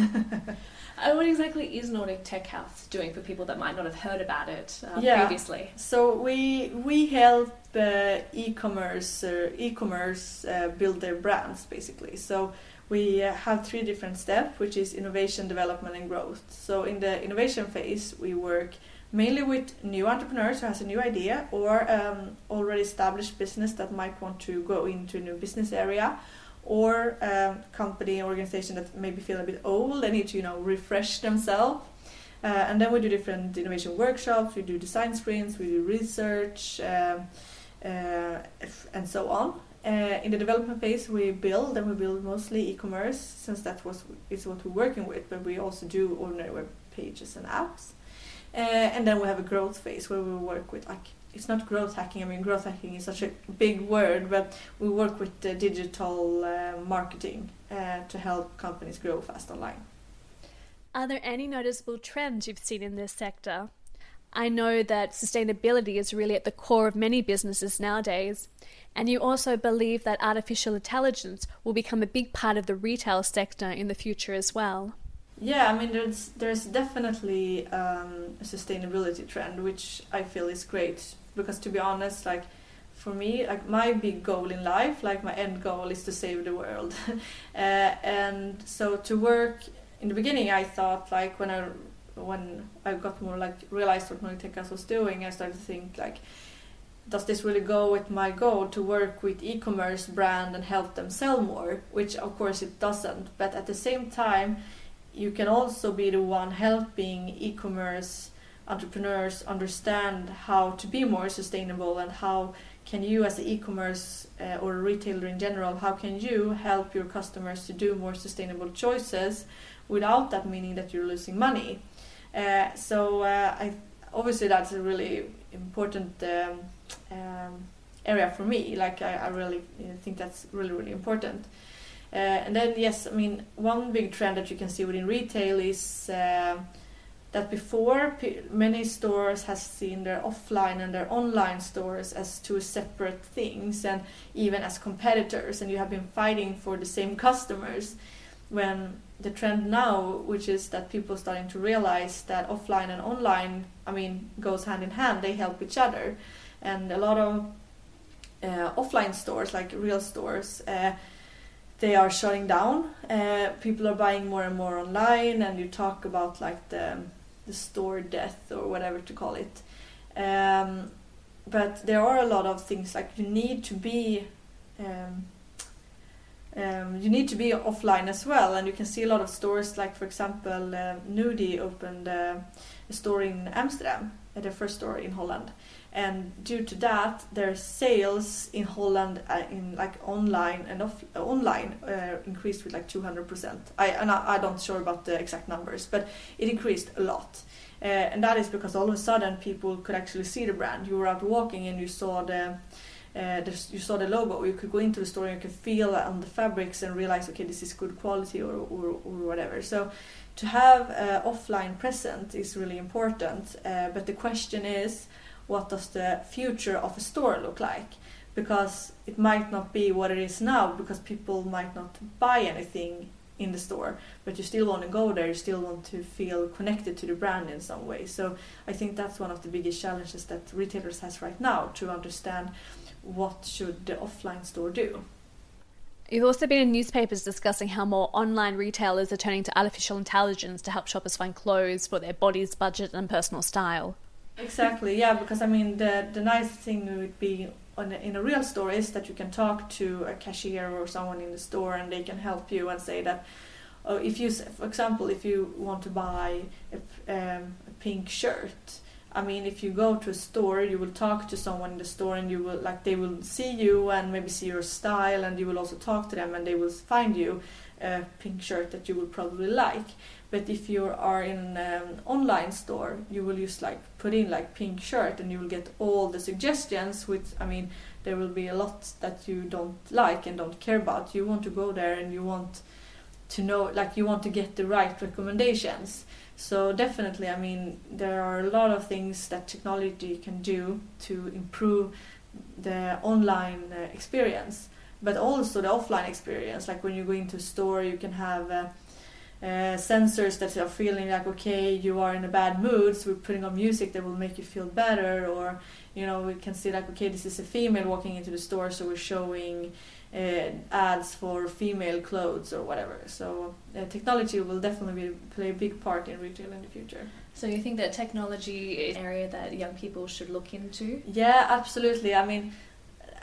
And what exactly is Nordic Tech House doing for people that might not have heard about it uh, yeah. previously? So we we help uh, e-commerce uh, e-commerce uh, build their brands, basically. So we uh, have three different steps, which is innovation, development, and growth. So in the innovation phase, we work mainly with new entrepreneurs who has a new idea or um, already established business that might want to go into a new business area, or a company or organization that maybe feel a bit old, they need to, you know, refresh themselves. Uh, and then we do different innovation workshops, we do design sprints, we do research, uh, uh, and so on. Uh, in the development phase, we build, and we build mostly e-commerce, since that was is what we're working with, but we also do ordinary web pages and apps. Uh, and then we have a growth phase where we work with, like, it's not growth hacking, I mean growth hacking is such a big word, but we work with the digital uh, marketing uh, to help companies grow fast online. Are there any noticeable trends you've seen in this sector? I know that sustainability is really at the core of many businesses nowadays, and you also believe that artificial intelligence will become a big part of the retail sector in the future as well. Yeah, I mean, there's there's definitely um, a sustainability trend, which I feel is great, because to be honest, like for me, like my big goal in life, like my end goal is to save the world. uh, and so to work, in the beginning I thought, like when I when I got more like realized what Nordic Tech House was doing, I started to think like, does this really go with my goal to work with e-commerce brand and help them sell more? Which of course it doesn't, but at the same time, you can also be the one helping e-commerce entrepreneurs understand how to be more sustainable, and how can you as an e-commerce uh, or a retailer in general, how can you help your customers to do more sustainable choices without that meaning that you're losing money? Uh, so uh, I obviously that's a really important um, um, area for me. Like I, I really you know, think that's really, really important. Uh, and then, yes, I mean, one big trend that you can see within retail is uh, that before p- many stores has seen their offline and their online stores as two separate things, and even as competitors, and you have been fighting for the same customers, when the trend now, which is that people starting to realize that offline and online, I mean, goes hand in hand, they help each other. And a lot of uh, offline stores, like real stores, uh, they are shutting down. Uh, people are buying more and more online, and you talk about like the, the store death or whatever to call it. Um, but there are a lot of things, like you need to be um, um, you need to be offline as well, and you can see a lot of stores, like for example uh, Nudi opened uh, a store in Amsterdam, uh, their first store in Holland. And due to that, their sales in Holland, uh, in like online and off, uh, online, uh, increased with like two hundred percent. I and I, I don't sure about the exact numbers, but it increased a lot. Uh, and that is because all of a sudden people could actually see the brand. You were out walking and you saw the, uh, the you saw the logo. You could go into the store and you could feel on the fabrics and realize, okay, this is good quality or or, or whatever. So to have uh, offline present is really important. Uh, but the question is, what does the future of a store look like? Because it might not be what it is now, because people might not buy anything in the store, but you still want to go there, you still want to feel connected to the brand in some way. So I think that's one of the biggest challenges that retailers has right now, to understand what should the offline store do. You've also been in newspapers discussing how more online retailers are turning to artificial intelligence to help shoppers find clothes for their bodies, budget and personal style. Exactly, yeah, because I mean the the nice thing would be on a, in a real store is that you can talk to a cashier or someone in the store, and they can help you and say that, oh, if you, for example, if you want to buy a, um, a pink shirt, I mean, if you go to a store, you will talk to someone in the store, and you will like they will see you and maybe see your style, and you will also talk to them, and they will find you a pink shirt that you will probably like. But if you are in an online store, you will just like put in like pink shirt, and you will get all the suggestions, which, I mean, there will be a lot that you don't like and don't care about. You want to go there and you want to know, like you want to get the right recommendations. So definitely, I mean, there are a lot of things that technology can do to improve the online experience, but also the offline experience. Like when you go into a store, you can have uh, Uh, sensors that are feeling like, okay, you are in a bad mood, so we're putting on music that will make you feel better. Or, you know, we can see like, okay, this is a female walking into the store, so we're showing uh, ads for female clothes or whatever. So uh, technology will definitely be, play a big part in retail in the future. So you think that technology is an area that young people should look into? Yeah, absolutely. I mean,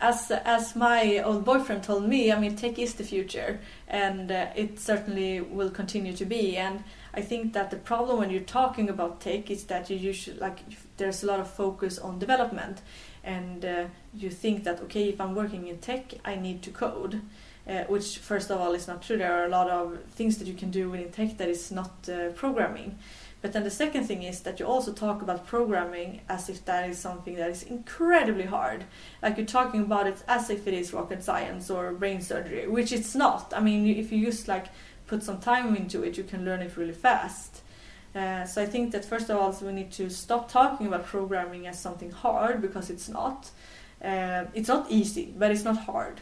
As as my old boyfriend told me, I mean, tech is the future, and uh, it certainly will continue to be. And I think that the problem when you're talking about tech is that you usually, like, there's a lot of focus on development, and uh, you think that, okay, if I'm working in tech, I need to code, uh, which first of all is not true. There are a lot of things that you can do within tech that is not uh, programming. But then the second thing is that you also talk about programming as if that is something that is incredibly hard. Like you're talking about it as if it is rocket science or brain surgery, which it's not. I mean, if you just like put some time into it, you can learn it really fast. Uh, so I think that first of all, we need to stop talking about programming as something hard, because it's not. Uh, it's not easy, but it's not hard.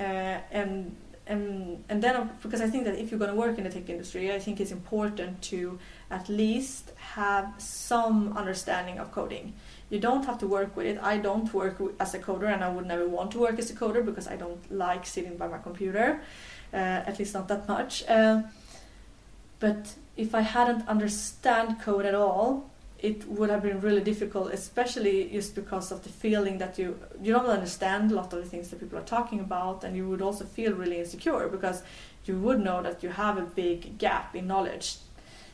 Uh, and And and then, because I think that if you're going to work in the tech industry, I think it's important to at least have some understanding of coding. You don't have to work with it. I don't work as a coder, and I would never want to work as a coder, because I don't like sitting by my computer, uh, at least not that much. Uh, but if I hadn't understand code at all, it would have been really difficult, especially just because of the feeling that you you don't understand a lot of the things that people are talking about, and you would also feel really insecure, because you would know that you have a big gap in knowledge.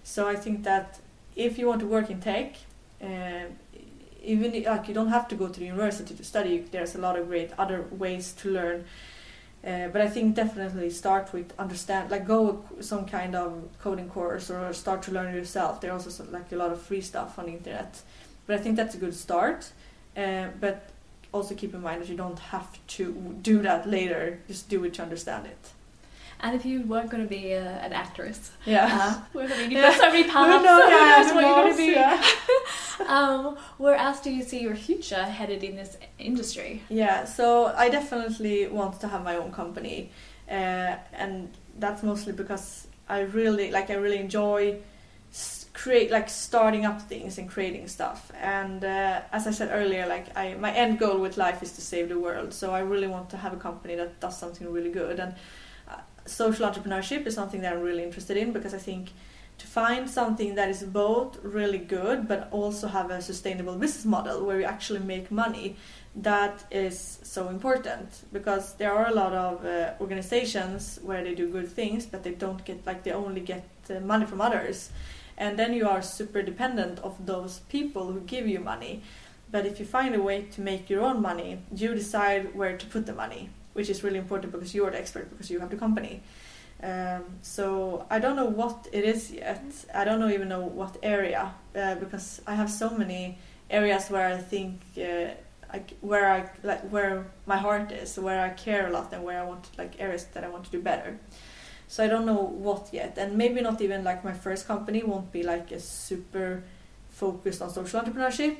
So I think that if you want to work in tech, uh, even like you don't have to go to the university to study. There's a lot of great other ways to learn. Uh, but I think definitely start with understand, like go some kind of coding course or start to learn yourself. There are also like a lot of free stuff on the internet. But I think that's a good start. Uh, but also keep in mind that you don't have to do that later. Just do it to understand it. And if you weren't going to be uh, an actress, yeah, uh, I mean, you've got yeah. so many paths. No, yeah, who knows what you're going to be? Yeah. um, where else do you see your future headed in this industry? Yeah, so I definitely want to have my own company, uh, and that's mostly because I really like I really enjoy create like starting up things and creating stuff. And uh, as I said earlier, like I my end goal with life is to save the world. So I really want to have a company that does something really good. And social entrepreneurship is something that I'm really interested in, because I think to find something that is both really good but also have a sustainable business model where you actually make money, that is so important, because there are a lot of uh, organizations where they do good things but they don't get, like they only get uh, money from others, and then you are super dependent of those people who give you money. But if you find a way to make your own money, you decide where to put the money, which is really important because you're the expert, because you have the company. Um, so I don't know what it is yet. I don't know even know what area, uh, because I have so many areas where I think, uh, I, where I like, where my heart is, where I care a lot, and where I want to, like areas that I want to do better. So I don't know what yet, and maybe not even like my first company won't be like a super focused on social entrepreneurship.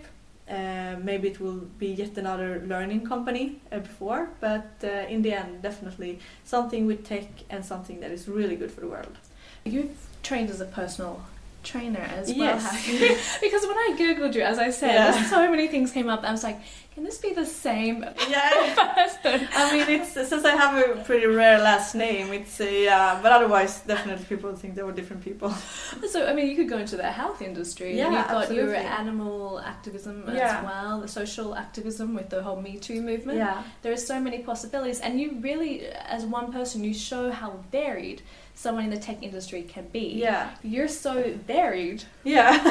Uh, maybe it will be yet another learning company uh, before, but uh, in the end, definitely something with tech and something that is really good for the world. You've trained as a personal trainer as yes. well, have you? Because when I googled you, as I said, yeah. so many things came up. I was like, can this be the same yeah. person? I mean, it's since I have a pretty rare last name, it's a, uh, but otherwise, definitely people think they were different people. So, I mean, you could go into the health industry. Yeah, and you've got absolutely. your animal activism yeah. as well, the social activism with the whole Me Too movement. Yeah. There are so many possibilities. And you really, as one person, you show how varied someone in the tech industry can be. Yeah. You're so varied. Yeah.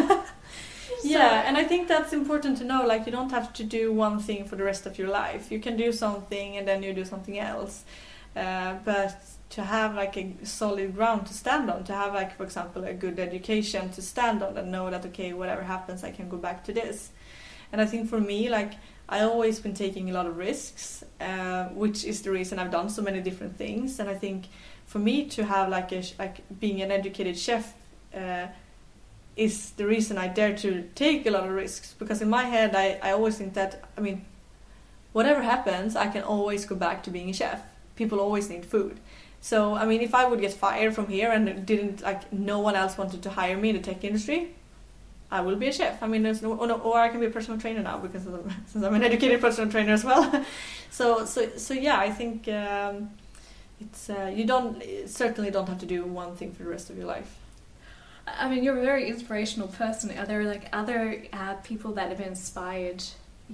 So. Yeah, and I think that's important to know, like you don't have to do one thing for the rest of your life. You can do something and then you do something else. Uh, but to have like a solid ground to stand on, to have like, for example, a good education to stand on and know that, okay, whatever happens, I can go back to this. And I think for me, like I always been taking a lot of risks, uh, which is the reason I've done so many different things. And I think for me to have like, a, like being an educated chef, uh, is the reason I dare to take a lot of risks, because in my head I, I always think that, I mean, whatever happens, I can always go back to being a chef. People always need food. So, I mean, if I would get fired from here and didn't, like, no one else wanted to hire me in the tech industry, I will be a chef. I mean, there's no, or, no, or I can be a personal trainer now, because of, since I'm an educated personal trainer as well. so, so, so yeah, I think um, it's uh, you don't certainly don't have to do one thing for the rest of your life. I mean, you're a very inspirational person. Are there like other uh, people that have inspired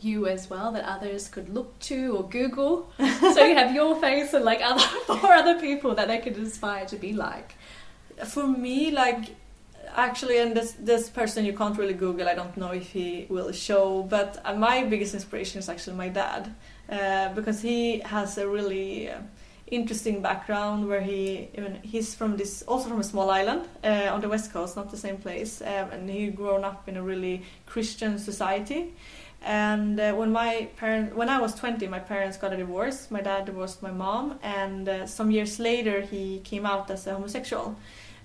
you as well that others could look to or Google? So you have your face and like other four other people that they could aspire to be like. For me, like actually, and this this person you can't really Google. I don't know if he will show, but my biggest inspiration is actually my dad, uh, because he has a really. Uh, interesting background where he even he's from this also from a small island uh, on the west coast, not the same place, um, and he grown up in a really Christian society. And uh, when my parent when I was twenty, my parents got a divorce. My dad divorced my mom, and uh, some years later he came out as a homosexual,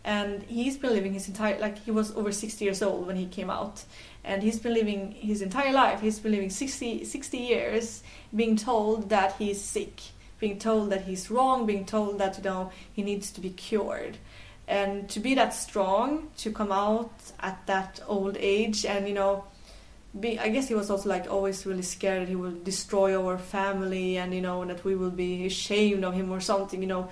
and he's been living his entire like he was over sixty years old when he came out, and he's been living his entire life he's been living sixty years being told that he's sick, being told that he's wrong, being told that, you know, he needs to be cured. And to be that strong, to come out at that old age and, you know, be, I guess he was also, like, always really scared that he will destroy our family and, you know, that we will be ashamed of him or something, you know.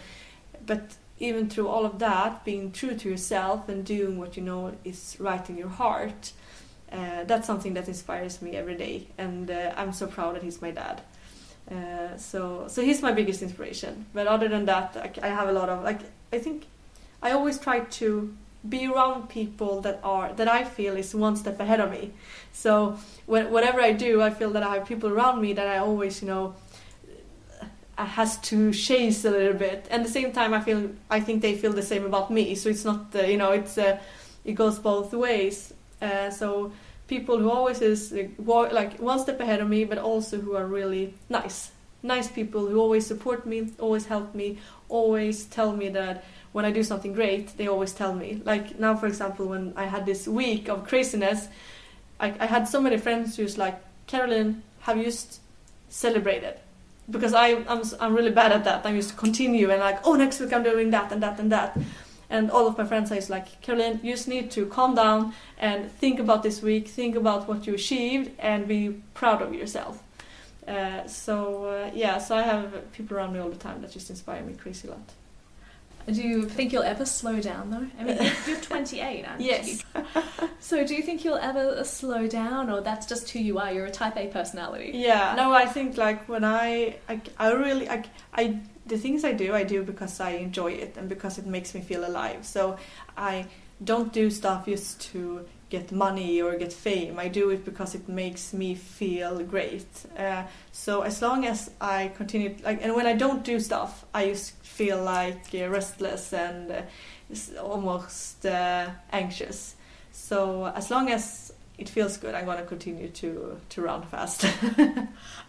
But even through all of that, being true to yourself and doing what you know is right in your heart, uh, that's something that inspires me every day. And uh, I'm so proud that he's my dad. Uh, so so he's my biggest inspiration. But other than that, I, I have a lot of like I think I always try to be around people that are that I feel is one step ahead of me. So when, whatever I do, I feel that I have people around me that I always, you know, has to chase a little bit. And at the same time, I feel I think they feel the same about me. So it's not, uh, you know, it's uh, it goes both ways. Uh, so people who always is uh, like one step ahead of me, but also who are really nice, nice people who always support me, always help me, always tell me that. When I do something great, they always tell me. Like now, for example, when I had this week of craziness, I, I had so many friends who's like, Caroline, have you just celebrated? Because I, I'm I'm really bad at that. I used to continue and like, oh, next week I'm doing that and that and that. And all of my friends are just like, Caroline, you just need to calm down and think about this week, think about what you achieved and be proud of yourself. Uh, so, uh, yeah, so I have people around me all the time that just inspire me crazy a lot. Do you think you'll ever slow down, though? I mean, you're twenty-eight, aren't you? Yes. So do you think you'll ever slow down, or that's just who you are? You're a type A personality. Yeah. No, I think, like, when I... I, I really... I, I the things I do, I do because I enjoy it and because it makes me feel alive. So I don't do stuff just to get money or get fame. I do it because it makes me feel great. Uh, so as long as I continue... like, and when I don't do stuff, I just feel like uh, restless and uh, almost uh, anxious. So as long as it feels good, I'm going to continue to to run fast.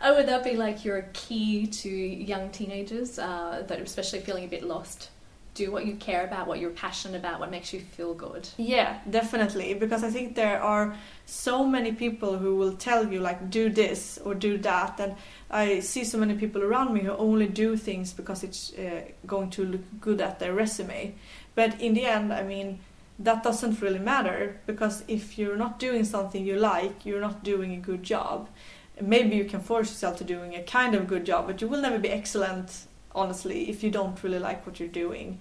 Oh, would that be like your key to young teenagers uh, that are especially feeling a bit lost? Do what you care about, what you're passionate about, what makes you feel good. Yeah, definitely. Because I think there are so many people who will tell you, like, do this or do that. And I see so many people around me who only do things because it's uh, going to look good at their resume. But in the end, I mean, that doesn't really matter. Because if you're not doing something you like, you're not doing a good job. Maybe you can force yourself to doing a kind of good job, but you will never be excellent, honestly, if you don't really like what you're doing.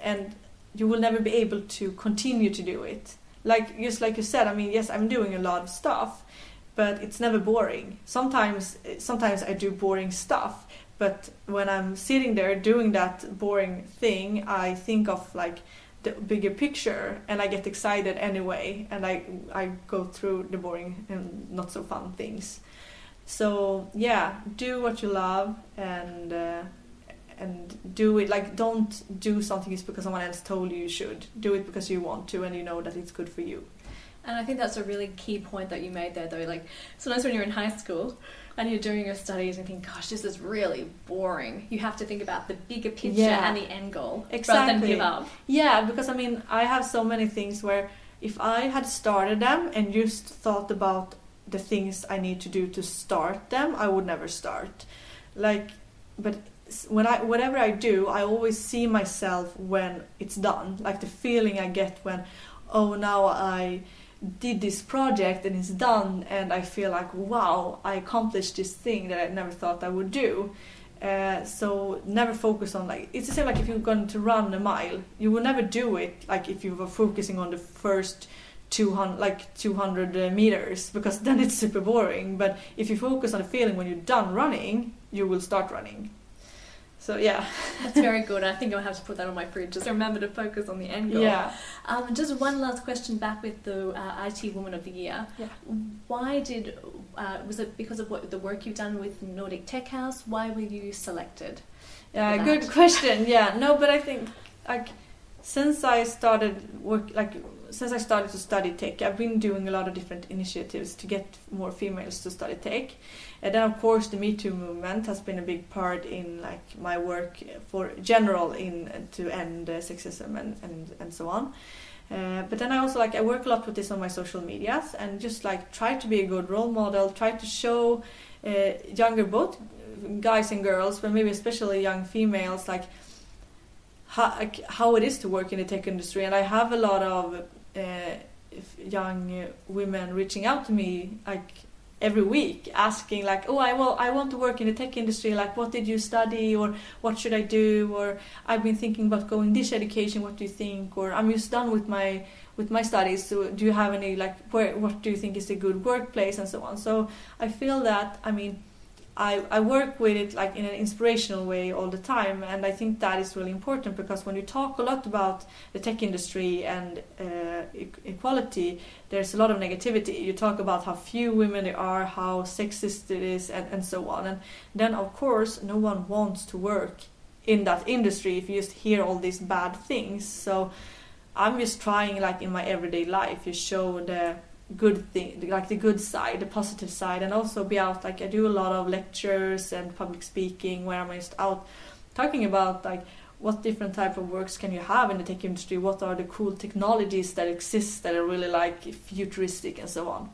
And you will never be able to continue to do it. Like, just like you said, I mean, yes, I'm doing a lot of stuff, but it's never boring. Sometimes sometimes I do boring stuff, but when I'm sitting there doing that boring thing, I think of, like, the bigger picture, and I get excited anyway, and I, I go through the boring and not so fun things. So, yeah, do what you love, and... Uh, and do it, like, don't do something just because someone else told you you should. Do it because you want to and you know that it's good for you. And I think that's a really key point that you made there, though. Like, sometimes when you're in high school and you're doing your studies and you think, gosh, this is really boring, you have to think about the bigger picture yeah. and the end goal exactly. rather than give up. Yeah, because, I mean, I have so many things where if I had started them and just thought about the things I need to do to start them, I would never start. Like, but... When I whatever I do, I always see myself when it's done. Like the feeling I get when, oh, now I did this project and it's done, and I feel like, wow, I accomplished this thing that I never thought I would do. Uh, so never focus on, like, it's the same like if you're going to run a mile, you will never do it like if you were focusing on the first two hundred like two hundred meters, because then it's super boring. But if you focus on the feeling when you're done running, you will start running. So, yeah. That's very good. I think I'll have to put that on my fridge. Just remember to focus on the end goal. Yeah. Um, just one last question back with the uh, I T Woman of the Year. Yeah. Why did... Uh, was it because of what the work you've done with Nordic Tech House? Why were you selected? Yeah, good question. Yeah. No, but I think, like, since I started work... like. Since I started to study tech, I've been doing a lot of different initiatives to get more females to study tech. And then, of course, the Me Too movement has been a big part in, like, my work for general in to end uh, sexism and, and, and so on. Uh, but then I also, like, I work a lot with this on my social medias and just, like, try to be a good role model, try to show uh, younger, both guys and girls, but maybe especially young females, like, how, like, how it is to work in the tech industry. And I have a lot of... Uh, young women reaching out to me, like, every week asking, like, oh, I, well, I want to work in the tech industry, like, what did you study, or what should I do, or I've been thinking about going this education, what do you think, or I'm just done with my with my studies, so do you have any, like, where, what do you think is a good workplace, and so on. So I feel that, I mean, I, I work with it like in an inspirational way all the time, and I think that is really important, because when you talk a lot about the tech industry and uh, e- equality, there's a lot of negativity. You talk about how few women there are, how sexist it is, and, and so on. And then, of course, no one wants to work in that industry if you just hear all these bad things. So I'm just trying, like in my everyday life, you show the good thing, like the good side, the positive side, and also be out. Like I do a lot of lectures and public speaking where I'm just out talking about like what different type of works can you have in the tech industry, what are the cool technologies that exist that are really like futuristic and so on.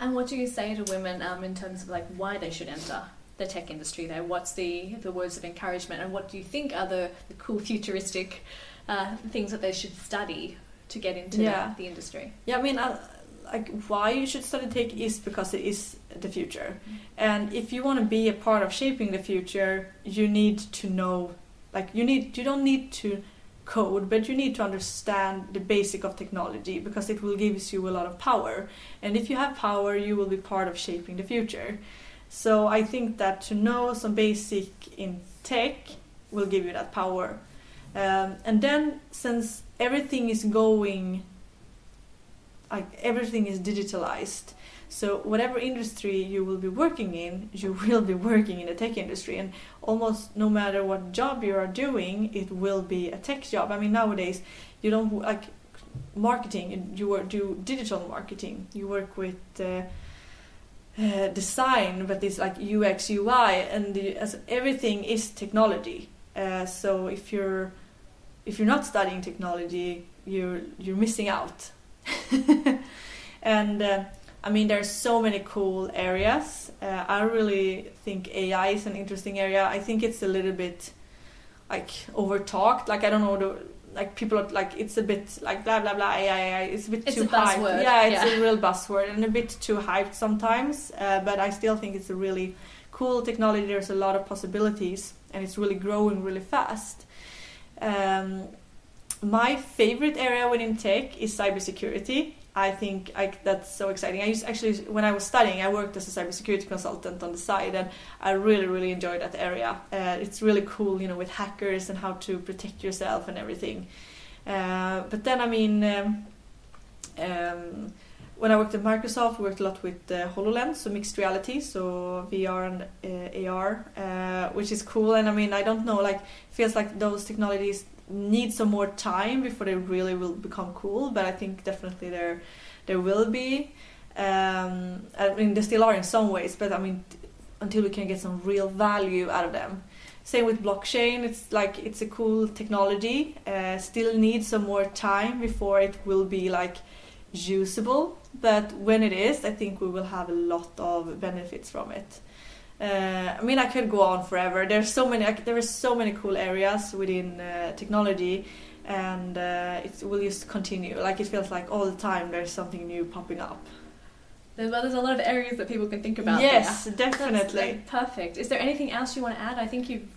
And what do you say to women um, in terms of like why they should enter the tech industry there? What's the the words of encouragement, and what do you think are the, the cool futuristic uh, things that they should study to get into yeah. the, the industry? Yeah, I mean, I, like why you should study tech is because it is the future, and if you want to be a part of shaping the future, you need to know, like you need you don't need to code, but you need to understand the basic of technology, because it will give you a lot of power, and if you have power, you will be part of shaping the future. So I think that to know some basic in tech will give you that power, um, and then since everything is going like everything is digitalized, so whatever industry you will be working in, you will be working in the tech industry, and almost no matter what job you are doing, it will be a tech job. I mean, nowadays you don't like marketing, you do digital marketing, you work with uh, uh, design, but it's like U X U I, and the, as everything is technology, uh, so if you're if you're not studying technology, you're you're missing out. And uh, I mean, there's so many cool areas. Uh, I really think A I is an interesting area. I think it's a little bit like overtalked. Like I don't know, the, like people are like it's a bit like blah blah blah A I. A I. It's a bit it's too hyped. Buzzword. Yeah, it's yeah. a real buzzword and a bit too hyped sometimes. Uh, but I still think it's a really cool technology. There's a lot of possibilities, and it's really growing really fast. Um, My favorite area within tech is cybersecurity. I think I, that's so exciting. I used actually, when I was studying, I worked as a cybersecurity consultant on the side, and I really, really enjoyed that area. Uh, it's really cool, you know, with hackers and how to protect yourself and everything. Uh, but then, I mean, um, um, when I worked at Microsoft, we worked a lot with uh, HoloLens, so mixed reality, so V R and uh, A R, uh, which is cool. And I mean, I don't know, like, feels like those technologies need some more time before they really will become cool, but I think definitely there there will be. Um, I mean, they still are in some ways, but I mean, t- until we can get some real value out of them. Same with blockchain, it's like it's a cool technology, uh, still needs some more time before it will be like usable, but when it is, I think we will have a lot of benefits from it. Uh, I mean, I could go on forever. There's so many. Like, there are so many cool areas within uh, technology, and uh, it will just continue. Like it feels like all the time there's something new popping up. Well, there's a lot of areas that people can think about. Yes, there. Definitely. That's, like, perfect. Is there anything else you want to add? I think you've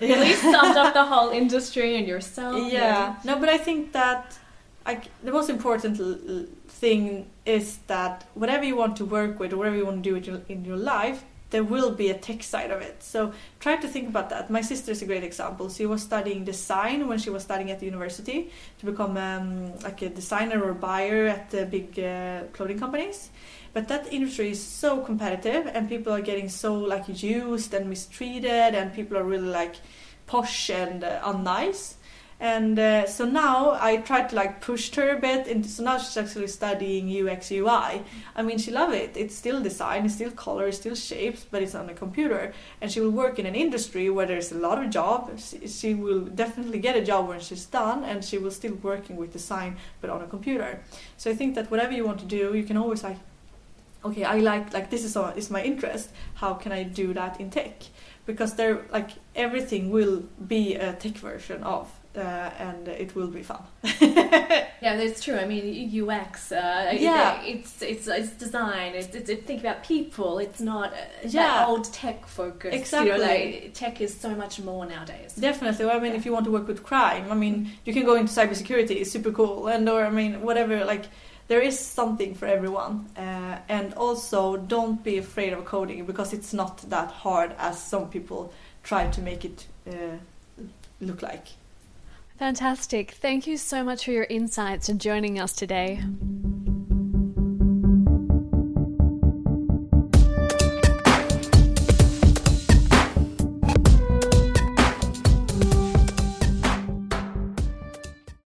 really summed up the whole industry and yourself. Yeah. And... No, but I think that like the most important l- thing is that whatever you want to work with, or whatever you want to do with your, in your life, there will be a tech side of it. So try to think about that. My sister is a great example. She was studying design when she was studying at the university to become um, like a designer or buyer at the big uh, clothing companies. But that industry is so competitive, and people are getting so like used and mistreated, and people are really like posh and uh, unnice. And uh, so now I tried to like push her a bit, and so now she's actually studying U X U I. I mean, she loves it. It's still design, it's still color, it's still shapes, but it's on a computer. And she will work in an industry where there's a lot of jobs. She, she will definitely get a job when she's done, and she will still working with design, but on a computer. So I think that whatever you want to do, you can always like, okay, I like like this is all, is my interest. How can I do that in tech? Because there like everything will be a tech version of. Uh, and it will be fun. Yeah, that's true. I mean, U X. Uh, yeah, it's it's it's design. It's, it's it think about people. It's not uh, yeah. that old tech focus. Exactly. You know, like, tech is so much more nowadays. Definitely. Well, I mean, yeah. if you want to work with crime, I mean, you can go into cybersecurity. It's super cool. And or I mean, whatever. Like, there is something for everyone. Uh, and also don't be afraid of coding, because it's not that hard as some people try to make it uh, look like. Fantastic. Thank you so much for your insights and joining us today.